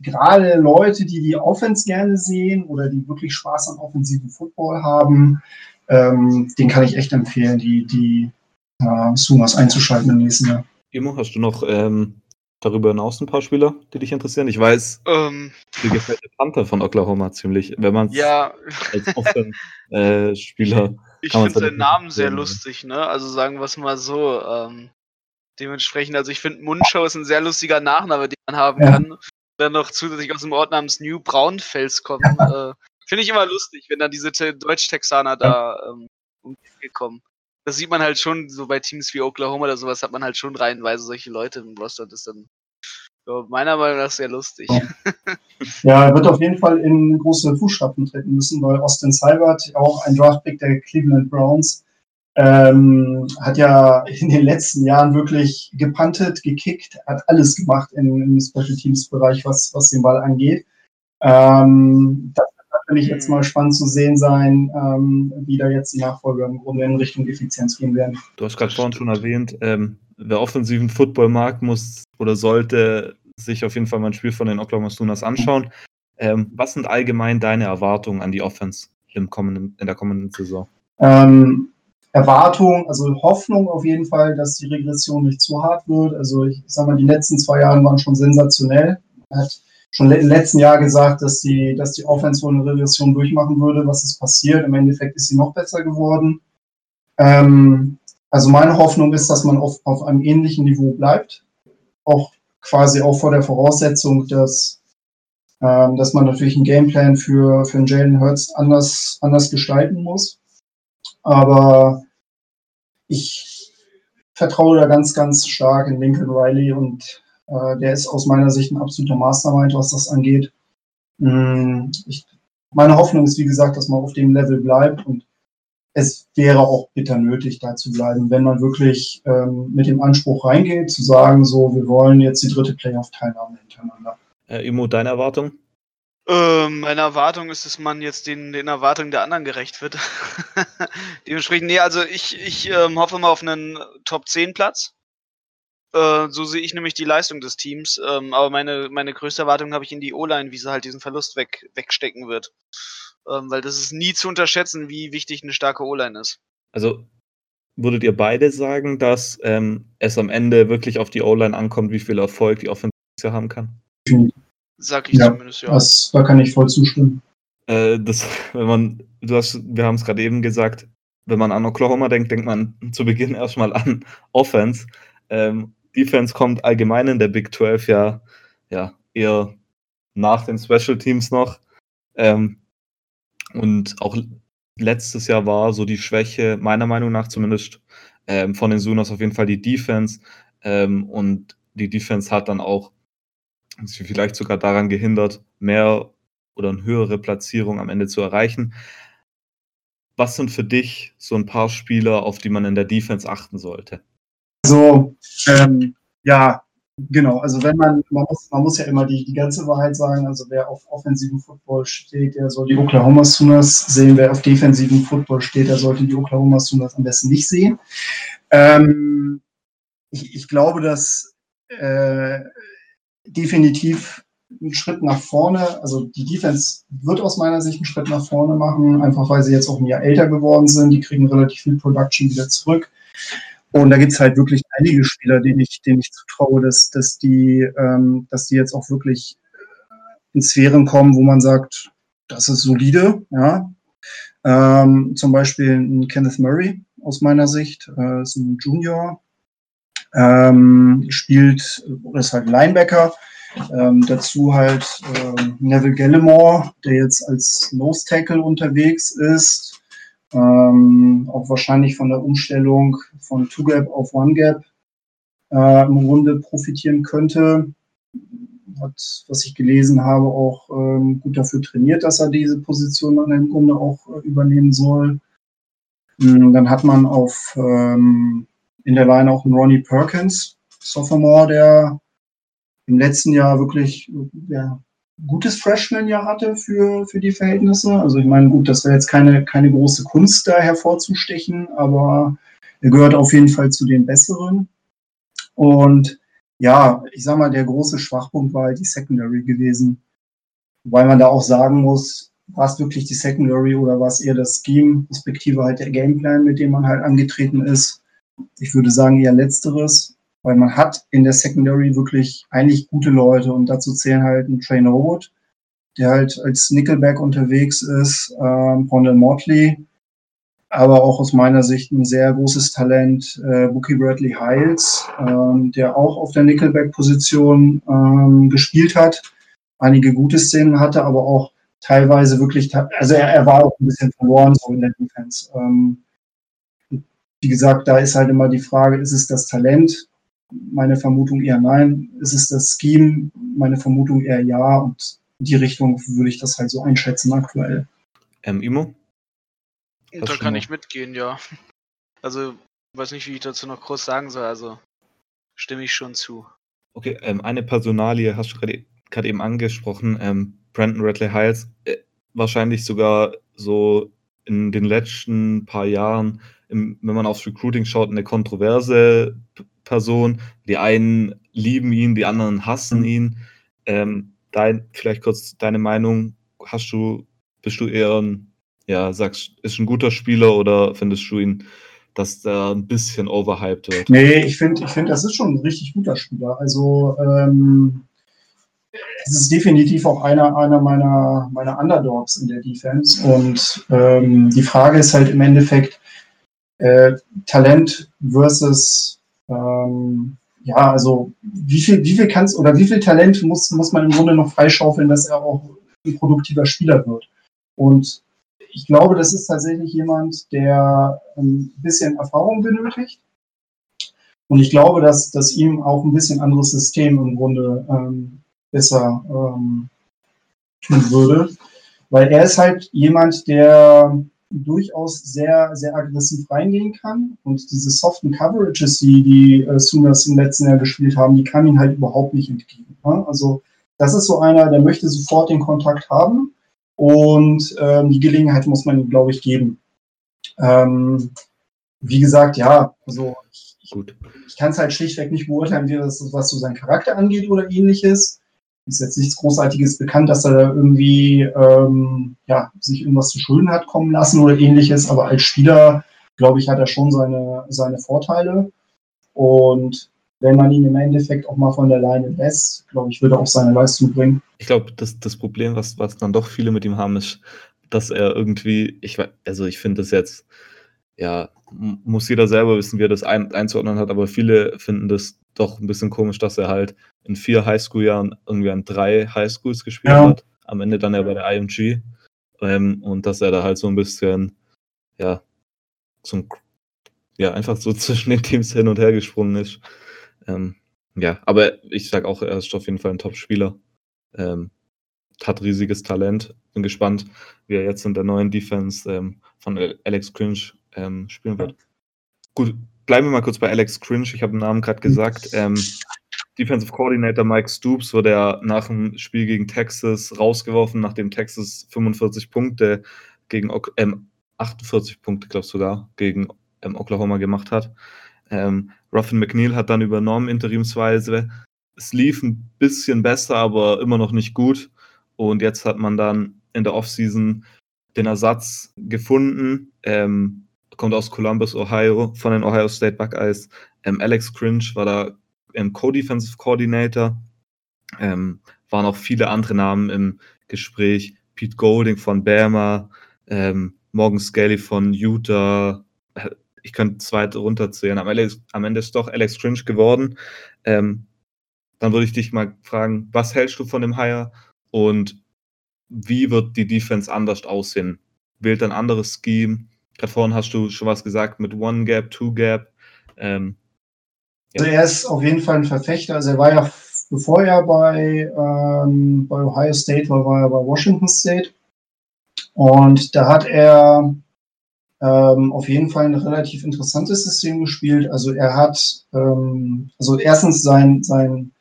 gerade Leute, die die Offense gerne sehen oder die wirklich Spaß am offensiven Football haben, ähm, den kann ich echt empfehlen, die, die äh, Sooners einzuschalten im nächsten Jahr. Emo, hast du noch ähm, darüber hinaus ein paar Spieler, die dich interessieren? Ich weiß, ähm, dir gefällt der Panther von Oklahoma ziemlich, wenn man es ja. als Offense-Spieler... Äh, ich finde seinen Namen sehr lustig, ne? Also sagen wir es mal so... Ähm Dementsprechend, also ich finde Munschau ist ein sehr lustiger Nachname, den man haben ja. kann. Dann noch zusätzlich aus dem Ort namens New Braunfels kommen. äh, finde ich immer lustig, wenn dann diese Te- Deutsch-Texaner da ähm, um die Ecke kommen. Das sieht man halt schon, so bei Teams wie Oklahoma oder sowas hat man halt schon reihenweise solche Leute im Roster. Das ist dann ja, meiner Meinung nach sehr lustig. Ja, er wird auf jeden Fall in große Fußstapfen treten müssen, weil Austin Seibert, auch ein Draftpick der Cleveland Browns, Ähm, hat ja in den letzten Jahren wirklich gepuntet, gekickt, hat alles gemacht im, im Special-Teams-Bereich, was, was den Ball angeht. Ähm, das wird natürlich jetzt mal spannend zu sehen sein, ähm, wie da jetzt die Nachfolger im Grunde in Richtung Effizienz gehen werden. Du hast gerade vorhin schon erwähnt, ähm, wer offensiven Football mag, muss oder sollte sich auf jeden Fall mal ein Spiel von den Oklahoma Sooners anschauen. Ähm, was sind allgemein deine Erwartungen an die Offense im kommenden, in der kommenden Saison? Ähm, Erwartung, also Hoffnung auf jeden Fall, dass die Regression nicht zu hart wird. Also ich sag mal, die letzten zwei Jahre waren schon sensationell. Man hat schon le- im letzten Jahr gesagt, dass die, dass die Offense wohl eine Regression durchmachen würde. Was ist passiert? Im Endeffekt ist sie noch besser geworden. Ähm, also meine Hoffnung ist, dass man auf, auf einem ähnlichen Niveau bleibt. Auch quasi auch vor der Voraussetzung, dass, ähm, dass man natürlich einen Gameplan für, für einen Jalen Hurts anders, anders gestalten muss. Aber ich vertraue da ganz, ganz stark in Lincoln Riley und äh, der ist aus meiner Sicht ein absoluter Mastermind, was das angeht. Mm, ich, meine Hoffnung ist, wie gesagt, dass man auf dem Level bleibt und es wäre auch bitter nötig, da zu bleiben, wenn man wirklich ähm, mit dem Anspruch reingeht, zu sagen, so, wir wollen jetzt die dritte Playoff-Teilnahme hintereinander. Herr Imo, deine Erwartung? Ähm, meine Erwartung ist, dass man jetzt den, den Erwartungen der anderen gerecht wird. Dementsprechend, nee, also ich, ich ähm, hoffe mal auf einen Top zehn Platz. Äh, so sehe ich nämlich die Leistung des Teams. Ähm, aber meine, meine größte Erwartung habe ich in die O-Line, wie sie halt diesen Verlust weg, wegstecken wird. Ähm, weil das ist nie zu unterschätzen, wie wichtig eine starke O-Line ist. Also würdet ihr beide sagen, dass ähm, es am Ende wirklich auf die O-Line ankommt, wie viel Erfolg die Offensive haben kann? Mhm. Sag ich ja, zumindest, ja. Das, da kann ich voll zustimmen. Äh, das, wenn man, du hast, wir haben es gerade eben gesagt, wenn man an Oklahoma denkt, denkt man zu Beginn erstmal an Offense. Ähm, Defense kommt allgemein in der Big zwölf ja, ja eher nach den Special Teams noch. Ähm, und auch letztes Jahr war so die Schwäche, meiner Meinung nach zumindest, ähm, von den Sooners auf jeden Fall die Defense. Ähm, und die Defense hat dann auch sie vielleicht sogar daran gehindert, mehr oder eine höhere Platzierung am Ende zu erreichen. Was sind für dich so ein paar Spieler, auf die man in der Defense achten sollte? Also, ähm, ja, genau. Also wenn man, man muss, man muss ja immer die, die ganze Wahrheit sagen, also wer auf offensiven Football steht, der soll die Oklahoma Sooners sehen. Wer auf defensiven Football steht, der sollte die Oklahoma Sooners am besten nicht sehen. Ähm, ich, ich glaube, dass äh, definitiv einen Schritt nach vorne. Also die Defense wird aus meiner Sicht einen Schritt nach vorne machen, einfach weil sie jetzt auch ein Jahr älter geworden sind. Die kriegen relativ viel Production wieder zurück. Und da gibt es halt wirklich einige Spieler, denen ich, denen ich zutraue, dass, dass, die, ähm, dass die jetzt auch wirklich in Sphären kommen, wo man sagt, das ist solide. Ja. Ähm, zum Beispiel ein Kenneth Murray aus meiner Sicht, äh, ist ein Junior, ähm, spielt, ist halt Linebacker. Ähm, dazu halt äh, Neville Gallimore, der jetzt als Nose Tackle unterwegs ist, ähm, auch wahrscheinlich von der Umstellung von Two-Gap auf One-Gap äh, im Grunde profitieren könnte. Hat, was ich gelesen habe, auch ähm, gut dafür trainiert, dass er diese Position dann im Grunde auch äh, übernehmen soll. Ähm, dann hat man auf ähm, in der Line auch einen Ronnie Perkins, Sophomore, der im letzten Jahr wirklich ja, gutes Freshman-Jahr hatte für, für die Verhältnisse. Also ich meine, gut, das wäre jetzt keine, keine große Kunst, da hervorzustechen, aber er gehört auf jeden Fall zu den Besseren. Und ja, ich sag mal, der große Schwachpunkt war halt die Secondary gewesen. Wobei man da auch sagen muss, war es wirklich die Secondary oder war es eher das Scheme, respektive halt der Gameplan, mit dem man halt angetreten ist. Ich würde sagen eher Letzteres. Weil man hat in der Secondary wirklich eigentlich gute Leute und dazu zählen halt ein Trey Norwood, der halt als Nickelback unterwegs ist, ähm, Rondell Motley, aber auch aus meiner Sicht ein sehr großes Talent, äh, Bookie Bradley-Hiles, ähm, der auch auf der Nickelback-Position ähm, gespielt hat, einige gute Szenen hatte, aber auch teilweise wirklich, also er, er war auch ein bisschen verloren so in der Defense. Ähm, wie gesagt, da ist halt immer die Frage, ist es das Talent? Meine Vermutung eher nein. Ist es das Scheme? Meine Vermutung eher ja. Und in die Richtung würde ich das halt so einschätzen aktuell. Ähm, Imo? Da kann ich mitgehen, ja. Also, weiß nicht, wie ich dazu noch groß sagen soll. Also, stimme ich schon zu. Okay, ähm, eine Personalie hast du gerade eben angesprochen. Ähm, Brandon Rattler-Hiles. Äh, wahrscheinlich sogar so in den letzten paar Jahren, im, wenn man aufs Recruiting schaut, eine kontroverse Person. Die einen lieben ihn, die anderen hassen ihn. Ähm, dein, vielleicht kurz deine Meinung. Hast du, bist du eher ein, ja, sagst, ist ein guter Spieler oder findest du ihn, dass der ein bisschen overhyped wird? Nee, ich finde, ich find, das ist schon ein richtig guter Spieler. Also, ähm, es ist definitiv auch einer, einer meiner, meiner Underdogs in der Defense. Und ähm, die Frage ist halt im Endeffekt äh, Talent versus Ähm, ja, also wie viel, wie viel kannst oder wie viel Talent muss, muss man im Grunde noch freischaufeln, dass er auch ein produktiver Spieler wird. Und ich glaube, das ist tatsächlich jemand, der ein bisschen Erfahrung benötigt. Und ich glaube, dass, dass ihm auch ein bisschen anderes System im Grunde ähm, besser ähm, tun würde. Weil er ist halt jemand, der durchaus sehr, sehr aggressiv reingehen kann und diese soften Coverages, die die äh, Sooners im letzten Jahr gespielt haben, die kamen ihm halt überhaupt nicht entgegen. Ne? Also das ist so einer, der möchte sofort den Kontakt haben und ähm, die Gelegenheit muss man ihm, glaube ich, geben. Ähm, wie gesagt, ja, also ich, Gut. ich kann es halt schlichtweg nicht beurteilen, wie das, was so seinen Charakter angeht oder ähnliches. Ist jetzt nichts Großartiges bekannt, dass er da irgendwie ähm, ja, sich irgendwas zu Schulden hat kommen lassen oder ähnliches. Aber als Spieler, glaube ich, hat er schon seine, seine Vorteile. Und wenn man ihn im Endeffekt auch mal von der Leine lässt, glaube ich, würde er auch seine Leistung bringen. Ich glaube, das, das Problem, was, was dann doch viele mit ihm haben, ist, dass er irgendwie, ich also ich finde das jetzt, ja, muss jeder selber wissen, wie er das ein, einzuordnen hat, aber viele finden das doch ein bisschen komisch, dass er halt in vier Highschool-Jahren irgendwie an drei Highschools gespielt ja. hat, am Ende dann ja bei der I M G ähm, und dass er da halt so ein bisschen, ja, zum, ja, einfach so zwischen den Teams hin und her gesprungen ist. Ähm, ja, aber ich sag auch, er ist auf jeden Fall ein Top-Spieler. Ähm, hat riesiges Talent. Bin gespannt, wie er jetzt in der neuen Defense ähm, von Alex Grinch ähm, spielen wird. Gut, bleiben wir mal kurz bei Alex Grinch. Ich habe den Namen gerade gesagt. Ähm, Defensive Coordinator Mike Stoops wurde ja nach dem Spiel gegen Texas rausgeworfen, nachdem Texas fünfundvierzig Punkte gegen ähm, achtundvierzig Punkte, glaube ich sogar, gegen ähm, Oklahoma gemacht hat. Ähm, Ruffin McNeil hat dann übernommen, interimsweise. es lief ein bisschen besser, aber immer noch nicht gut. Und jetzt hat man dann in der Offseason den Ersatz gefunden. Ähm, kommt aus Columbus, Ohio, von den Ohio State Buckeyes. Ähm, Alex Grinch war da ähm, Co-Defensive Coordinator. Ähm, waren auch viele andere Namen im Gespräch. Pete Golding von Bama, ähm, Morgan Scally von Utah. Ich könnte zwei runterzählen. Am, Alex, am Ende ist doch Alex Grinch geworden. Ähm, dann würde ich dich mal fragen, was hältst du von dem Hire und wie wird die Defense anders aussehen? Wählt ein anderes Scheme? Gerade vorhin hast du schon was gesagt mit One Gap, Two Gap. Ähm, ja. Also er ist auf jeden Fall ein Verfechter. Also er war ja, bevor er bei, ähm, bei Ohio State war, war er bei Washington State. Und da hat er ähm, auf jeden Fall ein relativ interessantes System gespielt. Also er hat, ähm, also erstens sein, sein,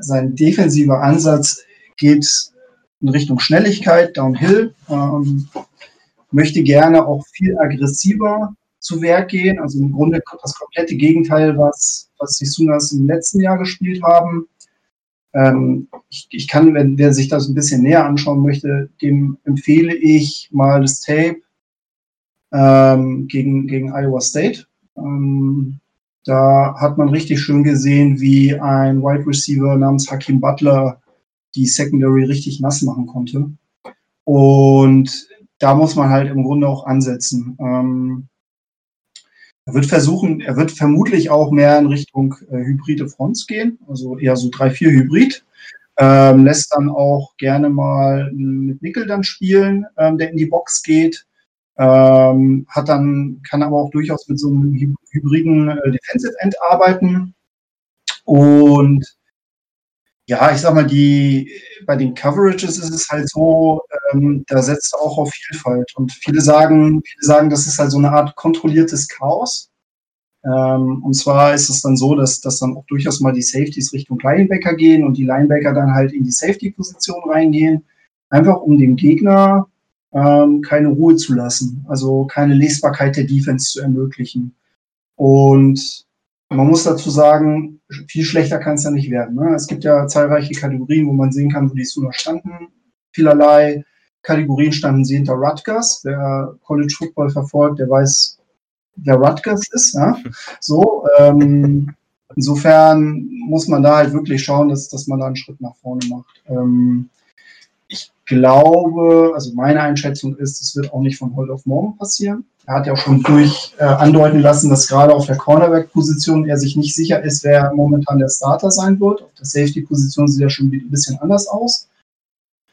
sein defensiver Ansatz geht in Richtung Schnelligkeit, Downhill, ähm, möchte gerne auch viel aggressiver zu Werk gehen. Also im Grunde das komplette Gegenteil, was, was die Sooners im letzten Jahr gespielt haben. Ähm, ich, ich kann, wenn wer sich das ein bisschen näher anschauen möchte, dem empfehle ich mal das Tape ähm, gegen, gegen Iowa State. Ähm, da hat man richtig schön gesehen, wie ein Wide Receiver namens Hakeem Butler die Secondary richtig nass machen konnte. Und da muss man halt im Grunde auch ansetzen. Ähm, Er wird versuchen, er wird vermutlich auch mehr in Richtung äh, hybride Fronts gehen, also eher so drei vier Hybrid. Ähm, lässt dann auch gerne mal mit Nickel dann spielen, ähm, der in die Box geht. Ähm, hat dann, kann aber auch durchaus mit so einem hybriden äh, Defensive End arbeiten. Und ja, ich sag mal, die, bei den Coverages ist es halt so, ähm, da setzt er auch auf Vielfalt. Und viele sagen, viele sagen, das ist halt so eine Art kontrolliertes Chaos. Ähm, und zwar ist es dann so, dass, dass dann auch durchaus mal die Safeties Richtung Linebacker gehen und die Linebacker dann halt in die Safety-Position reingehen, einfach um dem Gegner ähm, keine Ruhe zu lassen, also keine Lesbarkeit der Defense zu ermöglichen. Und man muss dazu sagen, viel schlechter kann es ja nicht werden. Ne? Es gibt ja zahlreiche Kategorien, wo man sehen kann, wo die Sooners standen. Vielerlei Kategorien standen sie hinter Rutgers. Wer College Football verfolgt, der weiß, wer Rutgers ist. Ja? So, ähm, insofern muss man da halt wirklich schauen, dass, dass man da einen Schritt nach vorne macht. Ähm, ich glaube, also meine Einschätzung ist, es wird auch nicht von heute auf morgen passieren. Er hat ja auch schon durch äh, andeuten lassen, dass gerade auf der Cornerback-Position er sich nicht sicher ist, wer momentan der Starter sein wird. Auf der Safety-Position sieht er schon ein bisschen anders aus.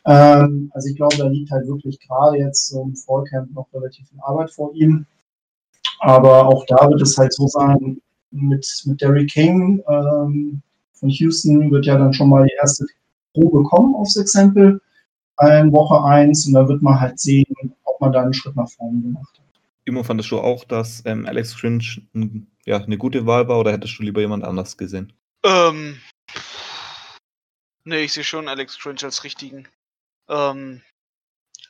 Ähm, also ich glaube, da liegt halt wirklich gerade jetzt so im Vorcamp noch relativ viel Arbeit vor ihm. Aber auch da wird es halt so sein, mit, mit Derrick King ähm, von Houston wird ja dann schon mal die erste Probe kommen aufs Exempel in Woche eins. Und da wird man halt sehen, ob man da einen Schritt nach vorne gemacht hat. Timo, fandest du auch, dass ähm, Alex Grinch m, ja, eine gute Wahl war oder hättest du lieber jemand anders gesehen? Ähm, nee, ich sehe schon Alex Grinch als richtigen. Ähm,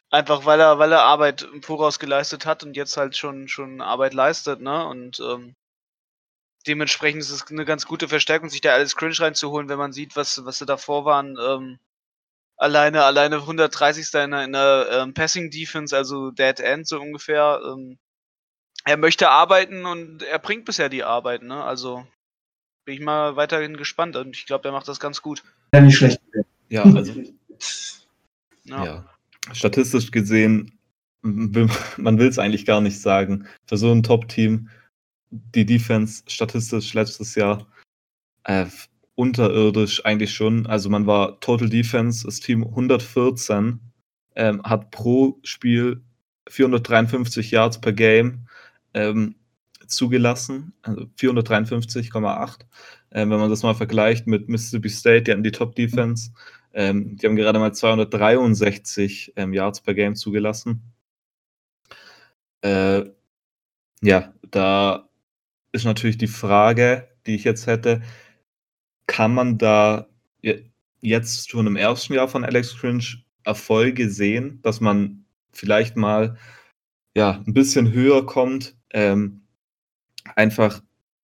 einfach weil er, weil er Arbeit im Voraus geleistet hat und jetzt halt schon, schon Arbeit leistet, ne? Und ähm, dementsprechend ist es eine ganz gute Verstärkung, sich da Alex Grinch reinzuholen, wenn man sieht, was, was sie davor waren. Ähm, alleine, alleine hundertdreißigster in der, in der ähm, Passing Defense, also Dead End so ungefähr. Ähm, er möchte arbeiten und er bringt bisher die Arbeit, ne? Also bin ich mal weiterhin gespannt und ich glaube, der macht das ganz gut. Ja, nicht schlecht. Ja, also ja. Ja. Statistisch gesehen, man will es eigentlich gar nicht sagen. Für so ein Top-Team, die Defense statistisch letztes Jahr äh, unterirdisch eigentlich schon. Also man war Total Defense, das Team hundertvierzehn, ähm, hat pro Spiel vierhundertdreiundfünfzig Yards per Game ähm, zugelassen, also vierhundertdreiundfünfzig Komma acht. Ähm, wenn man das mal vergleicht mit Mississippi State, die hatten die Top Defense, ähm, die haben gerade mal zweihundertdreiundsechzig ähm, Yards per Game zugelassen. Äh, ja, da ist natürlich die Frage, die ich jetzt hätte, kann man da jetzt schon im ersten Jahr von Alex Grinch Erfolge sehen, dass man vielleicht mal ja, ein bisschen höher kommt? Ähm, einfach,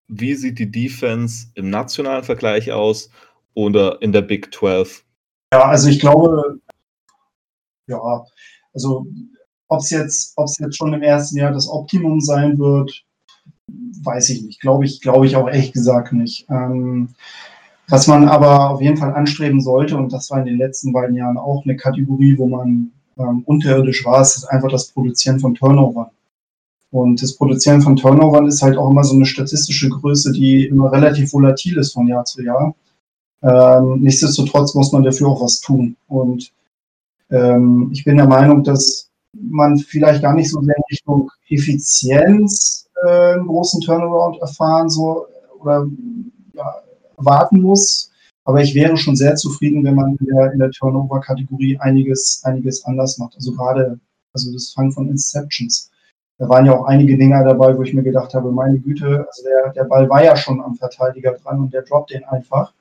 wie sieht die Defense im nationalen Vergleich aus oder in der Big zwölf? Ja, also ich glaube, ja, also ob es jetzt, ob es jetzt schon im ersten Jahr das Optimum sein wird, weiß ich nicht. Glaube ich, glaube ich auch ehrlich gesagt nicht. Ähm, was man aber auf jeden Fall anstreben sollte, und das war in den letzten beiden Jahren auch eine Kategorie, wo man ähm, unterirdisch war, ist einfach das Produzieren von Turnovern. Und das Produzieren von Turnovern ist halt auch immer so eine statistische Größe, die immer relativ volatil ist von Jahr zu Jahr. Ähm, nichtsdestotrotz muss man dafür auch was tun. Und ähm, ich bin der Meinung, dass man vielleicht gar nicht so sehr in Richtung Effizienz äh, einen großen Turnaround erfahren so oder ja, warten muss. Aber ich wäre schon sehr zufrieden, wenn man in der, in der Turnover-Kategorie einiges, einiges anders macht. Also gerade also das Fangen von Interceptions. Da waren ja auch einige Dinger dabei, wo ich mir gedacht habe, meine Güte, also der, der Ball war ja schon am Verteidiger dran und der droppt den einfach.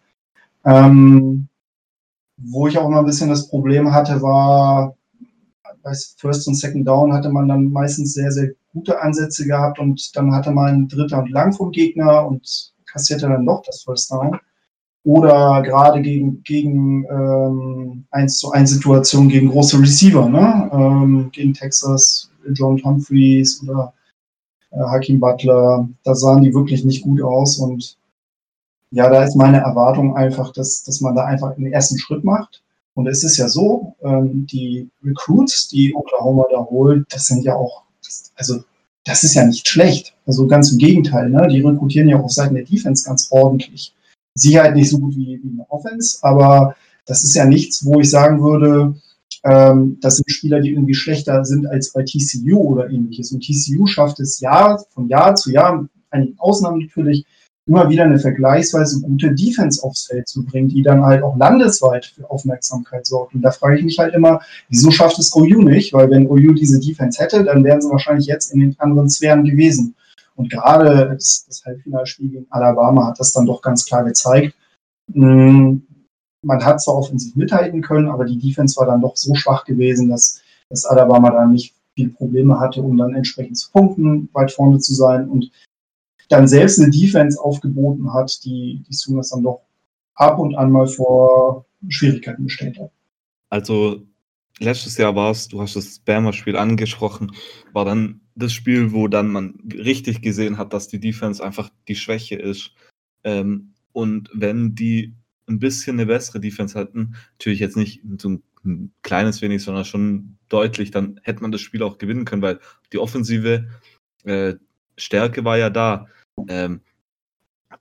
Ähm, wo ich auch immer ein bisschen das Problem hatte, war, bei First und Second Down hatte man dann meistens sehr, sehr gute Ansätze gehabt und dann hatte man einen Dritter und Lang vom Gegner und kassierte dann noch das First Down. Oder gerade gegen, gegen ähm, eins zu eins Situationen gegen große Receiver, ne? ähm, gegen Texas, Jadon Haselwood oder äh, Hakeem Butler, da sahen die wirklich nicht gut aus und ja, da ist meine Erwartung einfach, dass, dass man da einfach den ersten Schritt macht. Und es ist ja so, ähm, die Recruits, die Oklahoma da holt, das sind ja auch, das, also das ist ja nicht schlecht. Also ganz im Gegenteil, ne? Die rekrutieren ja auch auf Seiten der Defense ganz ordentlich. Sicherheit nicht so gut wie, wie eine Offense, aber das ist ja nichts, wo ich sagen würde, ähm, das sind Spieler, die irgendwie schlechter sind als bei T C U oder ähnliches. Und T C U schafft es Jahr von Jahr zu Jahr, mit einigen Ausnahmen natürlich, immer wieder eine vergleichsweise gute Defense aufs Feld zu bringen, die dann halt auch landesweit für Aufmerksamkeit sorgt. Und da frage ich mich halt immer, wieso schafft es O U nicht? Weil wenn O U diese Defense hätte, dann wären sie wahrscheinlich jetzt in den anderen Sphären gewesen. Und gerade das, das Halbfinalspiel gegen Alabama hat das dann doch ganz klar gezeigt. Man hat zwar offensiv mithalten können, aber die Defense war dann doch so schwach gewesen, dass, dass Alabama da nicht viele Probleme hatte, um dann entsprechend zu punkten, weit vorne zu sein und dann selbst eine Defense aufgeboten hat, die die Sooners dann doch ab und an mal vor Schwierigkeiten gestellt hat. Also letztes Jahr war es, du hast das Bama-Spiel angesprochen, war dann das Spiel, wo dann man richtig gesehen hat, dass die Defense einfach die Schwäche ist. Ähm, und wenn die ein bisschen eine bessere Defense hatten, natürlich jetzt nicht so ein, ein kleines wenig, sondern schon deutlich, dann hätte man das Spiel auch gewinnen können, weil die offensive äh, Stärke war ja da. Ähm,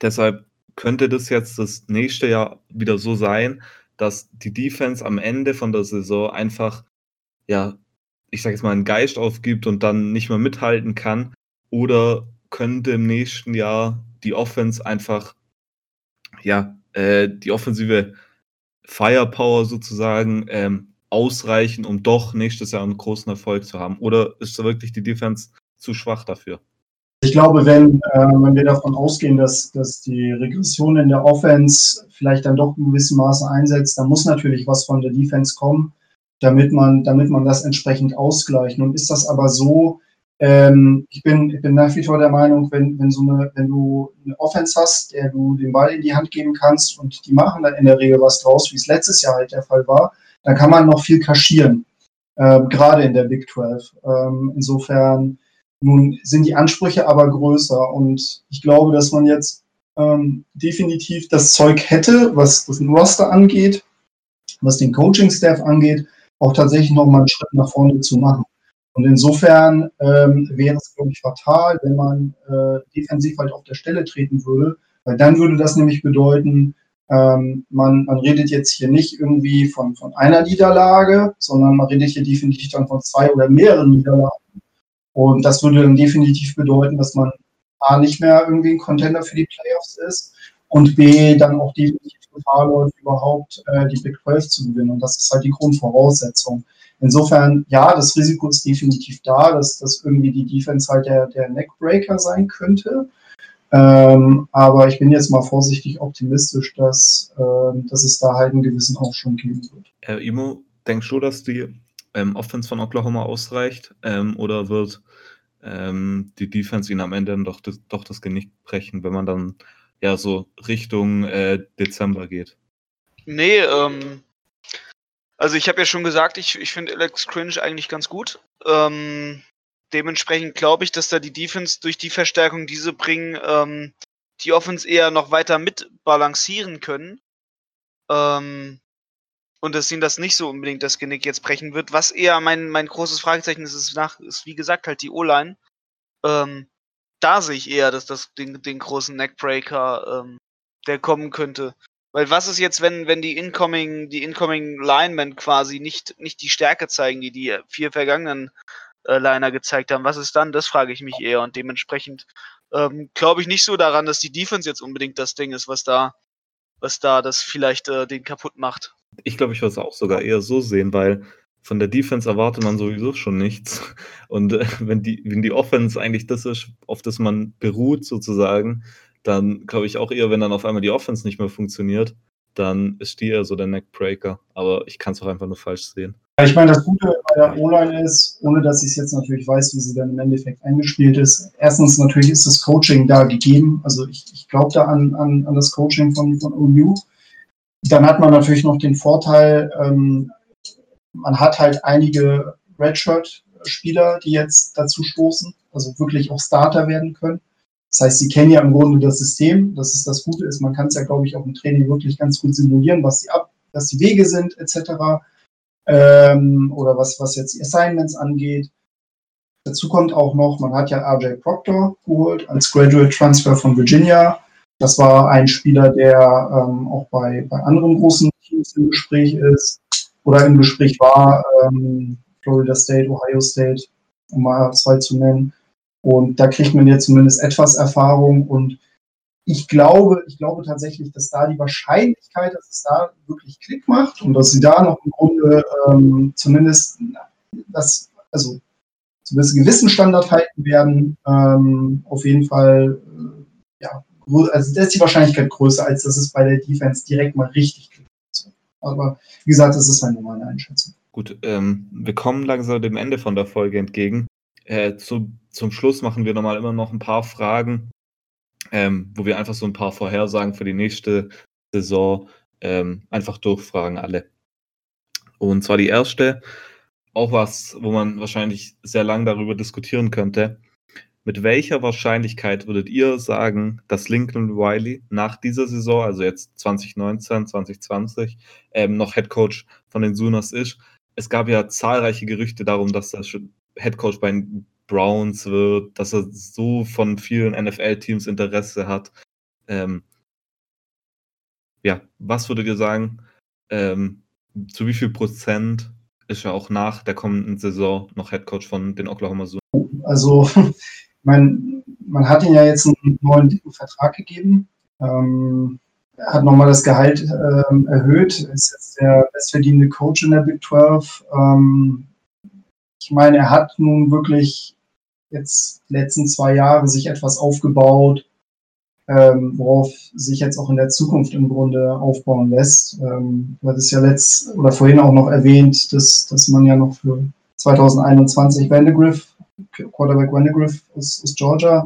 deshalb könnte das jetzt das nächste Jahr wieder so sein, dass die Defense am Ende von der Saison einfach, ja, ich sag jetzt mal, einen Geist aufgibt und dann nicht mehr mithalten kann. Oder könnte im nächsten Jahr die Offense einfach, ja, äh, die offensive Firepower sozusagen ähm, ausreichen, um doch nächstes Jahr einen großen Erfolg zu haben? Oder ist da wirklich die Defense zu schwach dafür? Ich glaube, wenn, äh, wenn wir davon ausgehen, dass, dass die Regression in der Offense vielleicht dann doch in gewissem Maße einsetzt, dann muss natürlich was von der Defense kommen, damit man, damit man das entsprechend ausgleicht. Nun ist das aber so, ähm, ich bin, ich bin nach wie vor der Meinung, wenn, wenn, so eine, wenn du eine Offense hast, der du den Ball in die Hand geben kannst und die machen dann in der Regel was draus, wie es letztes Jahr halt der Fall war, dann kann man noch viel kaschieren, äh, gerade in der Big zwölf. Ähm, insofern Nun sind die Ansprüche aber größer und ich glaube, dass man jetzt ähm, definitiv das Zeug hätte, was den Roster angeht, was den Coaching-Staff angeht, auch tatsächlich nochmal einen Schritt nach vorne zu machen. Und insofern ähm, wäre es, glaube ich, fatal, wenn man äh, defensiv halt auf der Stelle treten würde, weil dann würde das nämlich bedeuten, ähm, man, man redet jetzt hier nicht irgendwie von, von einer Niederlage, sondern man redet hier definitiv dann von zwei oder mehreren Niederlagen. Und das würde dann definitiv bedeuten, dass man A, nicht mehr irgendwie ein Contender für die Playoffs ist und B, dann auch definitiv Gefahr läuft, überhaupt äh, die Big zwölf zu gewinnen. Und das ist halt die Grundvoraussetzung. Insofern, ja, das Risiko ist definitiv da, dass, dass irgendwie die Defense halt der, der Neckbreaker sein könnte. Ähm, aber ich bin jetzt mal vorsichtig optimistisch, dass, äh, dass es da halt einen gewissen Aufschwung geben wird. Herr Imo, denkst du, dass die Ähm, Offense von Oklahoma ausreicht ähm, oder wird ähm, die Defense ihnen am Ende dann doch, doch das Genick brechen, wenn man dann ja so Richtung äh, Dezember geht? Nee, ähm, also ich habe ja schon gesagt, ich, ich finde Alex Grinch eigentlich ganz gut. Ähm, dementsprechend glaube ich, dass da die Defense durch die Verstärkung, die sie bringen, ähm, die Offense eher noch weiter mitbalancieren können. Ähm, und dass ihnen das nicht so unbedingt das Genick jetzt brechen wird. Was eher mein, mein großes Fragezeichen ist, ist, nach, ist wie gesagt halt die O-Line. Ähm, da sehe ich eher, dass das den, den großen Neckbreaker, ähm, der kommen könnte. Weil was ist jetzt, wenn, wenn die Incoming, die Incoming Linemen quasi nicht, nicht die Stärke zeigen, die die vier vergangenen äh, Liner gezeigt haben? Was ist dann? Das frage ich mich eher. Und dementsprechend ähm, glaube ich nicht so daran, dass die Defense jetzt unbedingt das Ding ist, was da, was da das vielleicht äh, den kaputt macht. Ich glaube, ich würde es auch sogar eher so sehen, weil von der Defense erwartet man sowieso schon nichts. Und äh, wenn die, wenn die Offense eigentlich das ist, auf das man beruht sozusagen, dann glaube ich auch eher, wenn dann auf einmal die Offense nicht mehr funktioniert, dann ist die eher so der Neckbreaker. Aber ich kann es auch einfach nur falsch sehen. Ich meine, das Gute bei der O-Line ist, ohne dass ich es jetzt natürlich weiß, wie sie dann im Endeffekt eingespielt ist, erstens natürlich ist das Coaching da gegeben. Also ich, ich glaube da an, an, an das Coaching von, von O U. Dann hat man natürlich noch den Vorteil, ähm, man hat halt einige Redshirt-Spieler, die jetzt dazu stoßen, also wirklich auch Starter werden können. Das heißt, sie kennen ja im Grunde das System, dass es das Gute ist. Man kann es ja, glaube ich, auch im Training wirklich ganz gut simulieren, was die, Ab- was die Wege sind, et cetera. Ähm, oder was, was jetzt die Assignments angeht. Dazu kommt auch noch, man hat ja R J Proctor geholt als Graduate Transfer von Virginia. Das war ein Spieler, der ähm, auch bei, bei anderen großen Teams im Gespräch ist oder im Gespräch war. Ähm, Florida State, Ohio State, um mal zwei zu nennen. Und da kriegt man ja zumindest etwas Erfahrung und ich glaube, ich glaube tatsächlich, dass da die Wahrscheinlichkeit, dass es da wirklich Klick macht und dass sie da noch im Grunde ähm, zumindest das, also zumindest einen gewissen Standard halten werden, ähm, auf jeden Fall, äh, ja, also da ist die Wahrscheinlichkeit größer, als dass es bei der Defense direkt mal richtig klickt. Aber wie gesagt, das ist meine normale Einschätzung. Gut, ähm, wir kommen langsam dem Ende von der Folge entgegen. Äh, zu, zum Schluss machen wir nochmal immer noch ein paar Fragen, ähm, wo wir einfach so ein paar Vorhersagen für die nächste Saison ähm, einfach durchfragen alle. Und zwar die erste, auch was, wo man wahrscheinlich sehr lange darüber diskutieren könnte. Mit welcher Wahrscheinlichkeit würdet ihr sagen, dass Lincoln Riley nach dieser Saison, also jetzt zwanzig neunzehn, zwanzig zwanzig, ähm, noch Headcoach von den Sooners ist? Es gab ja zahlreiche Gerüchte darum, dass das schon Headcoach bei den Browns wird, dass er so von vielen N F L-Teams Interesse hat. Ähm, ja, was würdet ihr sagen, ähm, zu wie viel Prozent ist er auch nach der kommenden Saison noch Headcoach von den Oklahoma Sooners? Also, man, man hat ihm ja jetzt einen neuen dicken Vertrag gegeben, ähm, hat nochmal das Gehalt ähm, erhöht, ist jetzt der bestverdienende Coach in der Big zwölf, ähm, ich meine, er hat nun wirklich jetzt die letzten zwei Jahre sich etwas aufgebaut, ähm, worauf sich jetzt auch in der Zukunft im Grunde aufbauen lässt. Ähm, du hattest ja letzt oder vorhin auch noch erwähnt, dass, dass man ja noch für zwanzig einundzwanzig Vandegrift, Quarterback Vandegrift aus, aus Georgia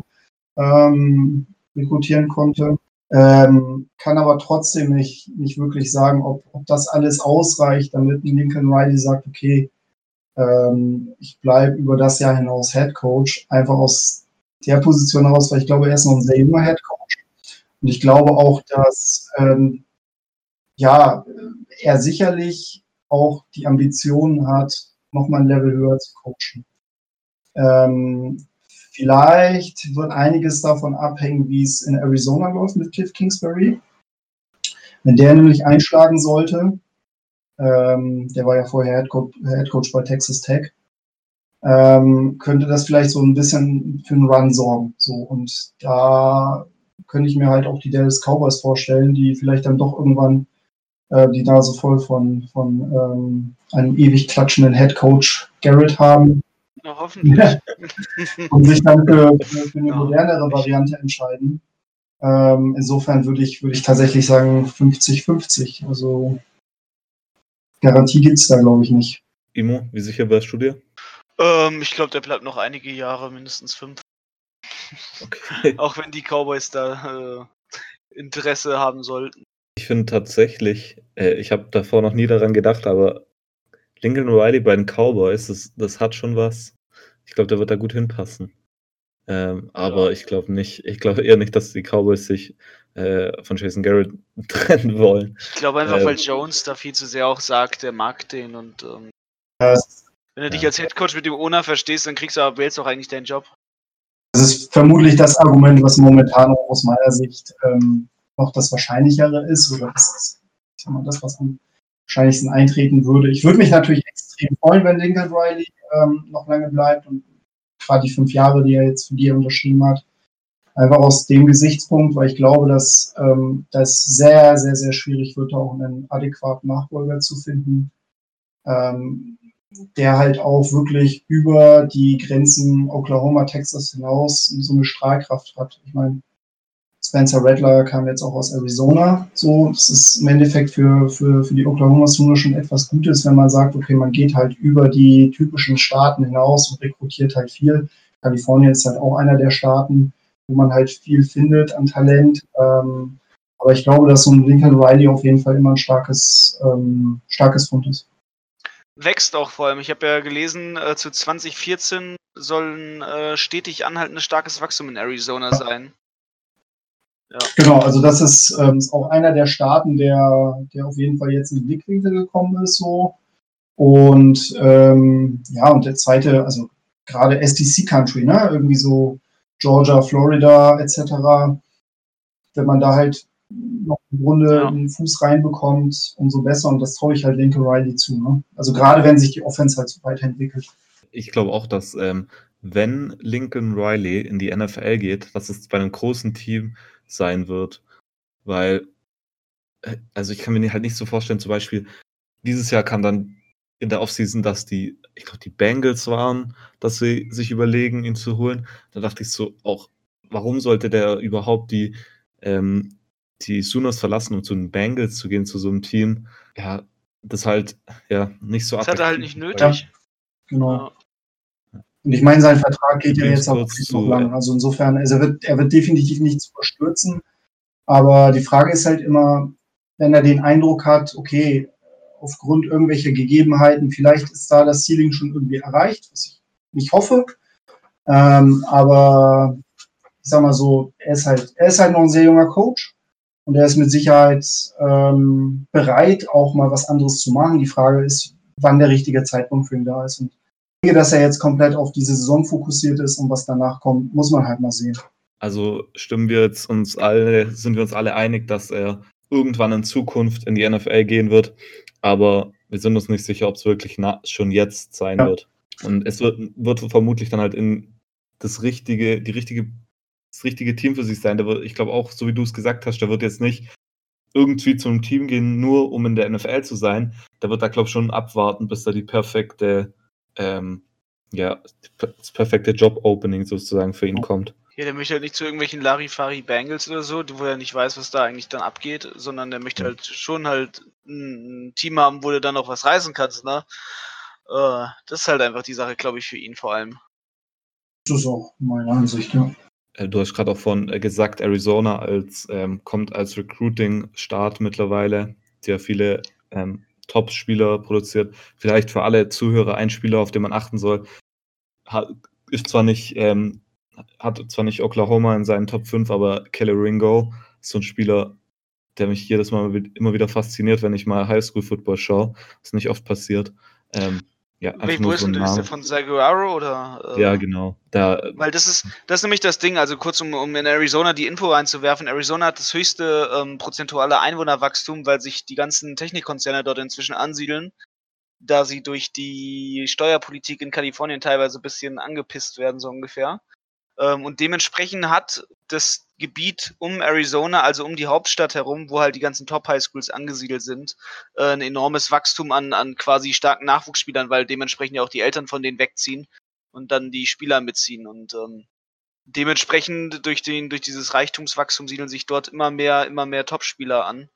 ähm, rekrutieren konnte. Ähm, kann aber trotzdem nicht, nicht wirklich sagen, ob, ob das alles ausreicht, damit Lincoln Riley sagt, okay, ich bleibe über das Jahr hinaus Head Coach, einfach aus der Position heraus, weil ich glaube, er ist noch ein sehr junger Head Coach. Und ich glaube auch, dass ähm, ja, er sicherlich auch die Ambitionen hat, nochmal ein Level höher zu coachen. Ähm, vielleicht wird einiges davon abhängen, wie es in Arizona läuft mit Cliff Kingsbury. Wenn der nämlich einschlagen sollte, Ähm, der war ja vorher Headcoach, Headcoach bei Texas Tech, ähm, könnte das vielleicht so ein bisschen für einen Run sorgen. So. Und da könnte ich mir halt auch die Dallas Cowboys vorstellen, die vielleicht dann doch irgendwann äh, die Nase voll von, von ähm, einem ewig klatschenden Headcoach Garrett haben. Na, hoffentlich. Und sich dann für, für eine modernere Variante entscheiden. Ähm, insofern würde ich, würde ich tatsächlich sagen fünfzig fünfzig. Also Garantie gibt es da, glaube ich, nicht. Imo, wie sicher wärst du dir? Ähm, ich glaube, der bleibt noch einige Jahre, mindestens fünf. Okay. Auch wenn die Cowboys da äh, Interesse haben sollten. Ich finde tatsächlich, äh, ich habe davor noch nie daran gedacht, aber Lincoln Riley bei den Cowboys, das, das hat schon was. Ich glaube, der wird da gut hinpassen. Ähm, aber ja. ich glaube nicht, ich glaube eher nicht, dass die Cowboys sich äh, von Jason Garrett trennen wollen. Ich glaube einfach, ähm, weil Jones da viel zu sehr auch sagt, er mag den und ähm, ja. wenn du dich als Headcoach mit dem Owner verstehst, dann kriegst du aber jetzt auch eigentlich deinen Job. Das ist vermutlich das Argument, was momentan aus meiner Sicht ähm, noch das Wahrscheinlichere ist oder das, ich sag mal, das, was am wahrscheinlichsten eintreten würde. Ich würde mich natürlich extrem freuen, wenn Lincoln Riley ähm, noch lange bleibt und gerade die fünf Jahre, die er jetzt für die unterschrieben hat, einfach aus dem Gesichtspunkt, weil ich glaube, dass ähm, das sehr, sehr, sehr schwierig wird, auch einen adäquaten Nachfolger zu finden, ähm, der halt auch wirklich über die Grenzen Oklahoma, Texas hinaus so eine Strahlkraft hat. Ich meine, Spencer Rattler kam jetzt auch aus Arizona. So, es ist im Endeffekt für, für, für die Oklahoma Sooners schon etwas Gutes, wenn man sagt, okay, man geht halt über die typischen Staaten hinaus und rekrutiert halt viel. Kalifornien ist halt auch einer der Staaten, wo man halt viel findet an Talent. Ähm, aber ich glaube, dass so ein Lincoln Riley auf jeden Fall immer ein starkes, ähm, starkes Fund ist. Wächst auch vor allem. Ich habe ja gelesen, äh, zu zwanzig vierzehn soll ein äh, stetig anhaltendes starkes Wachstum in Arizona sein. Ja. Genau, also das ist, ähm, ist auch einer der Staaten, der, der auf jeden Fall jetzt in den Blickwinkel gekommen ist. So. Und ähm, ja, und der zweite, also gerade S D C-Country, ne? Irgendwie so Georgia, Florida et cetera. Wenn man da halt noch im Grunde ja. einen Fuß reinbekommt, umso besser. Und das traue ich halt Lincoln Riley zu. Ne? Also gerade, wenn sich die Offense halt so weiterentwickelt. Ich glaube auch, dass ähm, wenn Lincoln Riley in die N F L geht, dass es bei einem großen Team sein wird. Weil, also ich kann mir halt nicht so vorstellen, zum Beispiel, dieses Jahr kam dann in der Offseason, dass die, ich glaube, die Bengals waren, dass sie sich überlegen, ihn zu holen. Da dachte ich so auch, warum sollte der überhaupt die ähm, die Sooners verlassen, um zu den Bengals zu gehen, zu so einem Team? Ja, das halt ja nicht so ab. Das hat er halt nicht nötig. Ja, genau. Und ich meine, sein Vertrag geht ja jetzt auch nicht so lang. Also insofern, also er, wird, er wird definitiv nichts überstürzen. Aber die Frage ist halt immer, wenn er den Eindruck hat, okay, aufgrund irgendwelcher Gegebenheiten, vielleicht ist da das Ceiling schon irgendwie erreicht, was ich nicht hoffe. Ähm, aber ich sag mal so, er ist halt, er ist halt noch ein sehr junger Coach. Und er ist mit Sicherheit ähm, bereit, auch mal was anderes zu machen. Die Frage ist, wann der richtige Zeitpunkt für ihn da ist. Und ich denke, dass er jetzt komplett auf diese Saison fokussiert ist und was danach kommt, muss man halt mal sehen. Also stimmen wir jetzt uns alle, sind wir uns alle einig, dass er irgendwann in Zukunft in die N F L gehen wird. Aber wir sind uns nicht sicher, ob es wirklich na- schon jetzt sein ja. wird. Und es wird, wird vermutlich dann halt in das richtige, die richtige das richtige Team für sich sein. Der wird, ich glaube auch, so wie du es gesagt hast, der wird jetzt nicht irgendwie zum Team gehen, nur um in der N F L zu sein. Der wird da, glaube ich, schon abwarten, bis da die perfekte, ähm, ja, das perfekte Job-Opening sozusagen für ihn kommt. Ja, der möchte halt nicht zu irgendwelchen Larifari-Bengals oder so, wo er nicht weiß, was da eigentlich dann abgeht, sondern der möchte halt schon halt ein Team haben, wo du dann auch was reißen kannst, ne? Äh, das ist halt einfach die Sache, glaube ich, für ihn vor allem. Das ist auch meine Ansicht, ja. Du hast gerade auch von gesagt, Arizona als ähm, kommt als Recruiting-Start mittlerweile, der viele ähm, Top-Spieler produziert. Vielleicht für alle Zuhörer ein Spieler, auf den man achten soll. Hat, ist zwar nicht, ähm, hat zwar nicht Oklahoma in seinen Top fünf, aber Kelly Ringo ist so ein Spieler, der mich jedes Mal immer wieder fasziniert, wenn ich mal Highschool-Football schaue. Was nicht oft passiert. Ähm, Ja, Wait, wo ist denn der von Zaguaro oder? Äh, ja, genau. Da, weil das ist, das ist nämlich das Ding, also kurz um, um in Arizona die Info reinzuwerfen, Arizona hat das höchste ähm, prozentuale Einwohnerwachstum, weil sich die ganzen Technikkonzerne dort inzwischen ansiedeln, da sie durch die Steuerpolitik in Kalifornien teilweise ein bisschen angepisst werden, so ungefähr. Ähm, und dementsprechend hat das Gebiet um Arizona, also um die Hauptstadt herum, wo halt die ganzen Top-Highschools angesiedelt sind, äh, ein enormes Wachstum an, an quasi starken Nachwuchsspielern, weil dementsprechend ja auch die Eltern von denen wegziehen und dann die Spieler mitziehen. Und ähm, dementsprechend durch den durch dieses Reichtumswachstum siedeln sich dort immer mehr, immer mehr Top-Spieler an,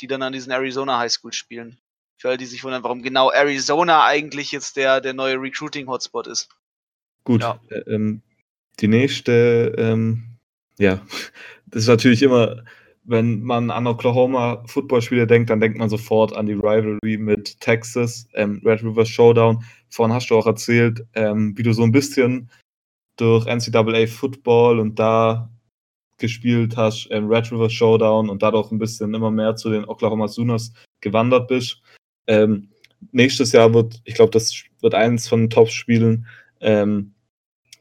die dann an diesen Arizona Highschools spielen. Für alle, die sich wundern, warum genau Arizona eigentlich jetzt der, der neue Recruiting-Hotspot ist. Gut, ja. äh, ähm, die nächste... Ähm Ja, das ist natürlich immer, wenn man an Oklahoma-Footballspiele denkt, dann denkt man sofort an die Rivalry mit Texas, ähm, Red River Showdown. Vorhin hast du auch erzählt, ähm, wie du so ein bisschen durch N C A A Football und da gespielt hast, ähm, Red River Showdown, und dadurch ein bisschen immer mehr zu den Oklahoma Sooners gewandert bist. Ähm, nächstes Jahr wird, ich glaube, das wird eins von den Top-Spielen ähm,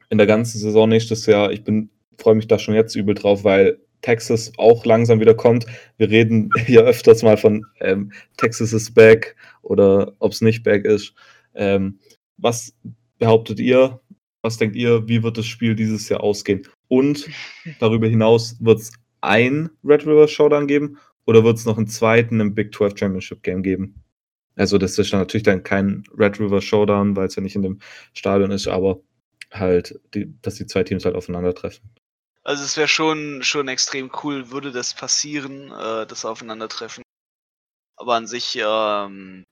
in der ganzen Saison nächstes Jahr. Ich bin freue mich da schon jetzt übel drauf, weil Texas auch langsam wieder kommt. Wir reden ja öfters mal von ähm, Texas is back oder ob es nicht back ist. Ähm, was behauptet ihr? Was denkt ihr, wie wird das Spiel dieses Jahr ausgehen? Und darüber hinaus, wird es ein Red River Showdown geben oder wird es noch einen zweiten im Big zwölf Championship Game geben? Also das ist dann natürlich dann kein Red River Showdown, weil es ja nicht in dem Stadion ist, aber halt, die, dass die zwei Teams halt aufeinandertreffen. Also es wäre schon, schon extrem cool, würde das passieren, äh, das Aufeinandertreffen. Aber an sich, ähm,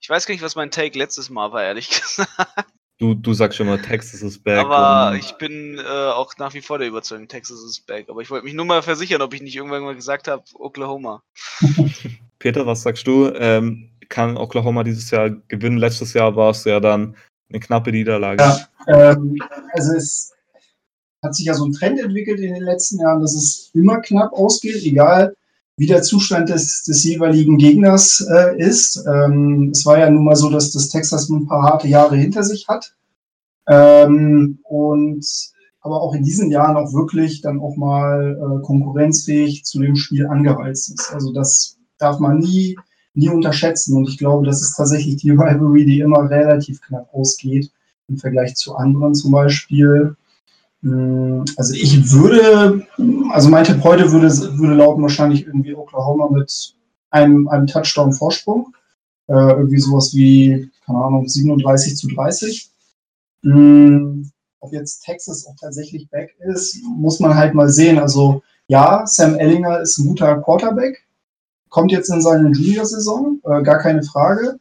ich weiß gar nicht, was mein Take letztes Mal war, ehrlich gesagt. Du, du sagst schon mal, Texas is back. Aber ich bin äh, auch nach wie vor der Überzeugung, Texas is back. Aber ich wollte mich nur mal versichern, ob ich nicht irgendwann mal gesagt habe, Oklahoma. Peter, was sagst du? Ähm, kann Oklahoma dieses Jahr gewinnen? Letztes Jahr war es ja dann eine knappe Niederlage. Ja, ähm, also es hat sich ja so ein Trend entwickelt in den letzten Jahren, dass es immer knapp ausgeht, egal wie der Zustand des, des jeweiligen Gegners äh, ist. Ähm, es war ja nun mal so, dass das Texas ein paar harte Jahre hinter sich hat. Ähm, und aber auch in diesen Jahren auch wirklich dann auch mal äh, konkurrenzfähig zu dem Spiel angereizt ist. Also das darf man nie, nie unterschätzen. Und ich glaube, das ist tatsächlich die Rivalry, die immer relativ knapp ausgeht im Vergleich zu anderen zum Beispiel. Also ich würde, also mein Tipp heute würde, würde lauten wahrscheinlich irgendwie Oklahoma mit einem, einem Touchdown-Vorsprung. Äh, irgendwie sowas wie, keine Ahnung, siebenunddreißig zu dreißig. Ähm, ob jetzt Texas auch tatsächlich back ist, muss man halt mal sehen. Also ja, Sam Ehlinger ist ein guter Quarterback, kommt jetzt in seine Junior-Saison, äh, gar keine Frage.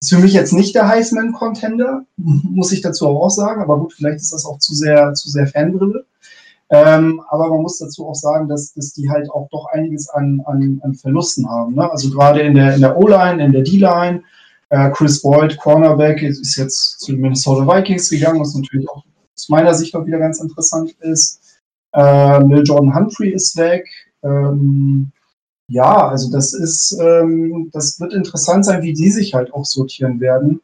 Ist für mich jetzt nicht der Heisman-Contender, muss ich dazu auch sagen, aber gut, vielleicht ist das auch zu sehr, zu sehr Fanbrille. Ähm, aber man muss dazu auch sagen, dass, dass die halt auch doch einiges an, an, an Verlusten haben. Ne? Also gerade in der, in der O-Line, in der D-Line, äh, Chris Boyd, Cornerback, ist jetzt zu den Minnesota Vikings gegangen, was natürlich auch aus meiner Sicht auch wieder ganz interessant ist. Ähm, Jadon Humphrey ist weg. Ähm, Ja, also das ist, ähm, das wird interessant sein, wie die sich halt auch sortieren werden.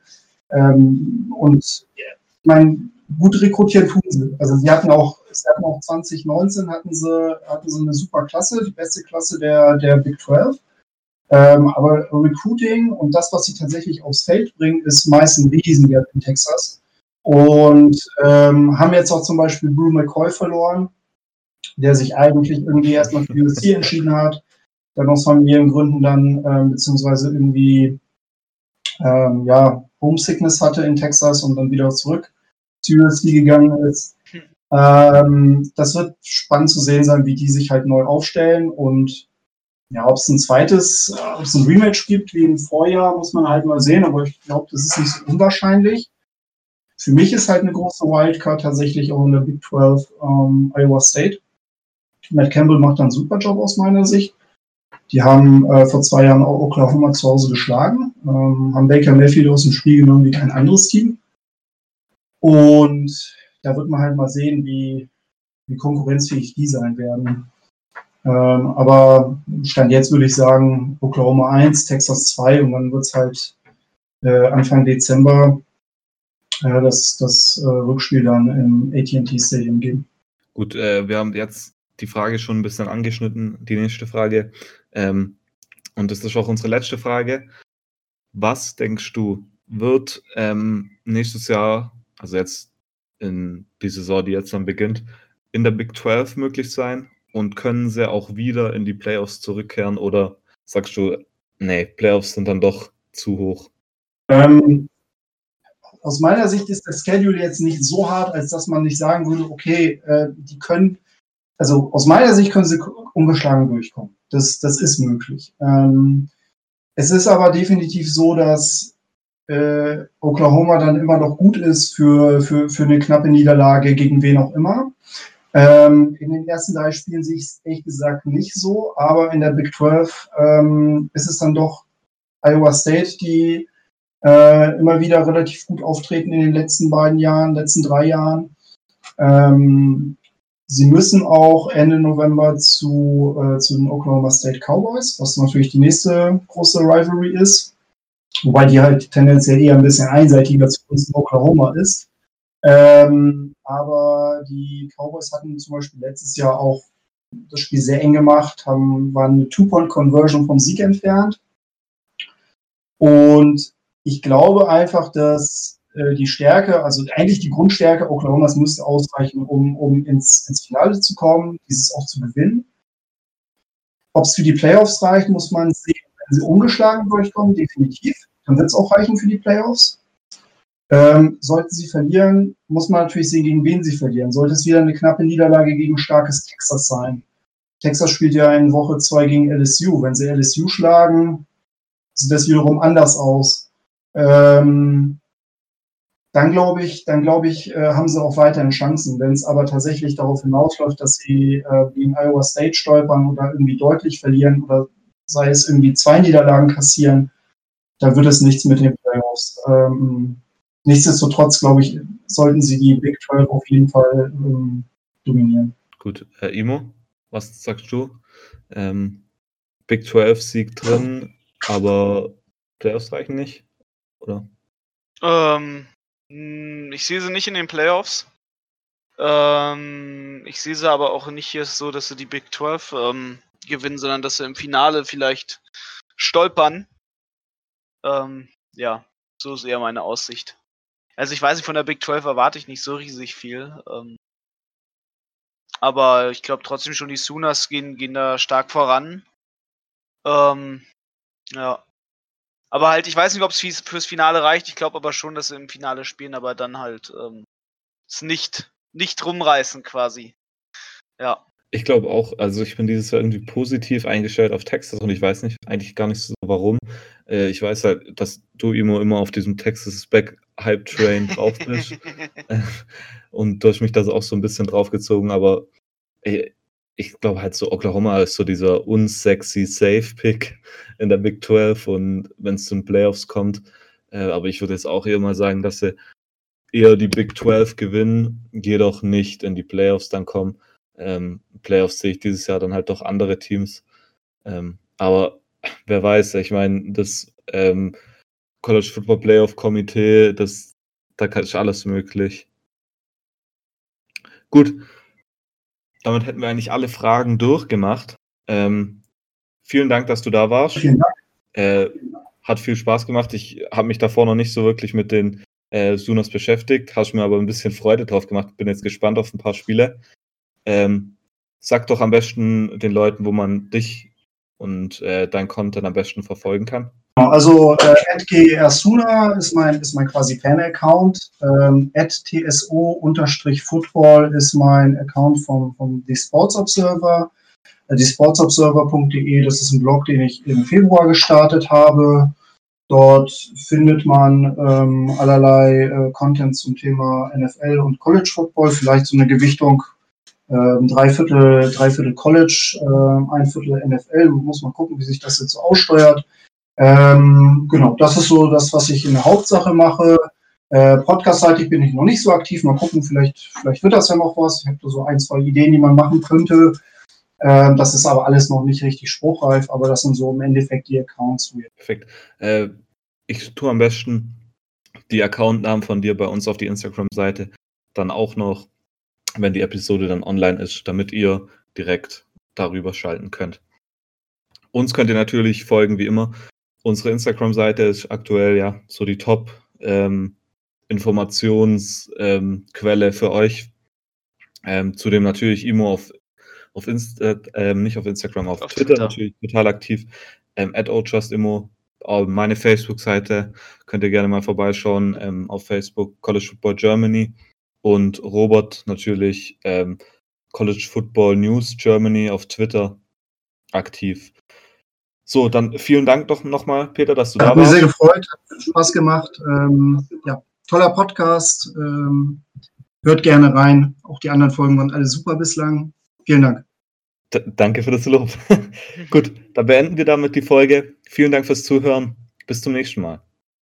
Ähm, und ich meine, gut rekrutiert tun sie. Also sie hatten auch, sie hatten auch zwanzig neunzehn hatten sie, hatten sie eine super Klasse, die beste Klasse der, der Big zwölf. Ähm, aber Recruiting und das, was sie tatsächlich aufs Feld bringen, ist meist ein Riesenwert in Texas. Und ähm, haben jetzt auch zum Beispiel Brew McCoy verloren, der sich eigentlich irgendwie erstmal für U S C entschieden hat. Dann aus familiären Gründen dann, ähm, beziehungsweise irgendwie, ähm, ja, Homesickness hatte in Texas und dann wieder zurück zu U S C gegangen ist. Ähm, das wird spannend zu sehen sein, wie die sich halt neu aufstellen und, ja, ob es ein zweites, äh, ob es ein Rematch gibt wie im Vorjahr, muss man halt mal sehen, aber ich glaube, das ist nicht so unwahrscheinlich. Für mich ist halt eine große Wildcard tatsächlich auch in der Big zwölf, ähm, Iowa State. Matt Campbell macht da einen super Job aus meiner Sicht. Die haben äh, vor zwei Jahren auch Oklahoma zu Hause geschlagen, ähm, haben Baker Mayfield aus dem Spiel genommen wie kein anderes Team. Und da wird man halt mal sehen, wie, wie konkurrenzfähig die sein werden. Ähm, aber Stand jetzt würde ich sagen, Oklahoma eins, Texas zwei und dann wird es halt äh, Anfang Dezember äh, das, das äh, Rückspiel dann im A T and T Stadium geben. Gut, äh, wir haben jetzt die Frage schon ein bisschen angeschnitten, die nächste Frage. Ähm, und das ist auch unsere letzte Frage. Was denkst du, wird ähm, nächstes Jahr, also jetzt in die Saison, die jetzt dann beginnt, in der Big zwölf möglich sein? Und können sie auch wieder in die Playoffs zurückkehren? Oder sagst du, nee, Playoffs sind dann doch zu hoch? Ähm, aus meiner Sicht ist der Schedule jetzt nicht so hart, als dass man nicht sagen würde, okay, äh, die können... Also aus meiner Sicht können sie ungeschlagen durchkommen. Das, das ist möglich. Ähm, es ist aber definitiv so, dass äh, Oklahoma dann immer noch gut ist für, für, für eine knappe Niederlage gegen wen auch immer. Ähm, in den ersten drei Spielen sehe ich es ehrlich gesagt nicht so, aber in der Big zwölf ähm, ist es dann doch Iowa State, die äh, immer wieder relativ gut auftreten in den letzten beiden Jahren, letzten drei Jahren. Ähm, sie müssen auch Ende November zu, äh, zu den Oklahoma State Cowboys, was natürlich die nächste große Rivalry ist, wobei die halt tendenziell eher ein bisschen einseitiger zugunsten Oklahoma ist. Ähm, aber die Cowboys hatten zum Beispiel letztes Jahr auch das Spiel sehr eng gemacht, haben, waren eine Two-Point-Conversion vom Sieg entfernt. Und ich glaube einfach, dass äh, die Stärke, also eigentlich die Grundstärke Oklahomas müsste ausreichen, um, um ins, ins Finale zu kommen, dieses auch zu gewinnen. Ob es für die Playoffs reicht, muss man sehen. Wenn sie ungeschlagen durchkommen, definitiv, dann wird es auch reichen für die Playoffs. Ähm, sollten sie verlieren, muss man natürlich sehen, gegen wen sie verlieren. Sollte es wieder eine knappe Niederlage gegen starkes Texas sein. Texas spielt ja in Woche zwei gegen L S U. Wenn sie L S U schlagen, sieht das wiederum anders aus. Ähm, dann glaube ich, dann glaube ich, äh, haben sie auch weiterhin Chancen. Wenn es aber tatsächlich darauf hinausläuft, dass sie äh, gegen Iowa State stolpern oder irgendwie deutlich verlieren oder sei es irgendwie zwei Niederlagen kassieren, dann wird es nichts mit den Playoffs. Ähm, Nichtsdestotrotz, glaube ich, sollten sie die Big zwölf auf jeden Fall ähm, dominieren. Gut, äh, Imo, was sagst du? Ähm, Big zwölf Sieg drin, aber Playoffs reichen nicht, oder? Ähm, ich sehe sie nicht in den Playoffs. Ähm, ich sehe sie aber auch nicht hier so, dass sie die Big zwölf ähm, gewinnen, sondern dass sie im Finale vielleicht stolpern. Ähm, ja, so ist eher meine Aussicht. Also ich weiß nicht, von der Big zwölf erwarte ich nicht so riesig viel. Ähm, aber ich glaube trotzdem schon, die Sooners gehen, gehen da stark voran. Ähm, ja. Aber halt, ich weiß nicht, ob es fürs Finale reicht. Ich glaube aber schon, dass sie im Finale spielen, aber dann halt ähm, es nicht, nicht rumreißen quasi. Ja. Ich glaube auch, also ich bin dieses Jahr irgendwie positiv eingestellt auf Texas und ich weiß nicht, eigentlich gar nicht so warum. Äh, ich weiß halt, dass du, Imo, immer auf diesem Texas-Back-Hype-Train drauf bist äh, und durch mich das auch so ein bisschen draufgezogen, aber ey, ich glaube halt so, Oklahoma ist so dieser unsexy Safe-Pick in der Big zwölf und wenn es zu den Playoffs kommt, äh, aber ich würde jetzt auch eher mal sagen, dass sie eher die Big zwölf gewinnen, jedoch nicht in die Playoffs dann kommen. Ähm, Playoffs sehe ich dieses Jahr dann halt doch andere Teams. Ähm, aber wer weiß, ich meine, das ähm, College Football Playoff Komitee, das, da ist alles möglich. Gut, damit hätten wir eigentlich alle Fragen durchgemacht. Ähm, vielen Dank, dass du da warst. Vielen Dank. Äh, hat viel Spaß gemacht. Ich habe mich davor noch nicht so wirklich mit den äh, Sooners beschäftigt, hast mir aber ein bisschen Freude drauf gemacht. Bin jetzt gespannt auf ein paar Spiele. Ähm, sag doch am besten den Leuten, wo man dich und äh, dein Content am besten verfolgen kann. Also at g r suna ist mein, ist mein quasi Fan-Account. Ähm, at t s o Football ist mein Account vom, vom The Sports Observer. Äh, the sports observer dot d e, das ist ein Blog, den ich im Februar gestartet habe. Dort findet man ähm, allerlei äh, Content zum Thema N F L und College Football, vielleicht so eine Gewichtung. Ähm, drei Viertel, drei Viertel College, äh, ein Viertel N F L, muss man gucken, wie sich das jetzt so aussteuert. Ähm, genau, das ist so das, was ich in der Hauptsache mache. Äh, Podcast-seitig bin ich noch nicht so aktiv, mal gucken, vielleicht, vielleicht wird das ja noch was. Ich habe da so ein, zwei Ideen, die man machen könnte. Ähm, das ist aber alles noch nicht richtig spruchreif, aber das sind so im Endeffekt die Accounts. Perfekt. Äh, ich tue am besten die Accountnamen von dir bei uns auf die Instagram-Seite dann auch noch, wenn die Episode dann online ist, damit ihr direkt darüber schalten könnt. Uns könnt ihr natürlich folgen, wie immer. Unsere Instagram-Seite ist aktuell ja so die Top-Informationsquelle ähm, ähm, für euch. Ähm, zudem natürlich Imo auf, auf Insta, ähm, nicht auf Instagram, auf, auf Twitter, Twitter natürlich total aktiv. Ähm, at o just imo, meine Facebook-Seite, könnt ihr gerne mal vorbeischauen. Ähm, auf Facebook College Football Germany. Und Robert natürlich ähm, College Football News Germany auf Twitter aktiv. So, dann vielen Dank doch nochmal, Peter, dass du da warst. Hat mich sehr gefreut, hat Spaß gemacht. Ähm, ja, toller Podcast. Ähm, Hört gerne rein. Auch die anderen Folgen waren alle super bislang. Vielen Dank. D- danke für das Lob. Gut, dann beenden wir damit die Folge. Vielen Dank fürs Zuhören. Bis zum nächsten Mal.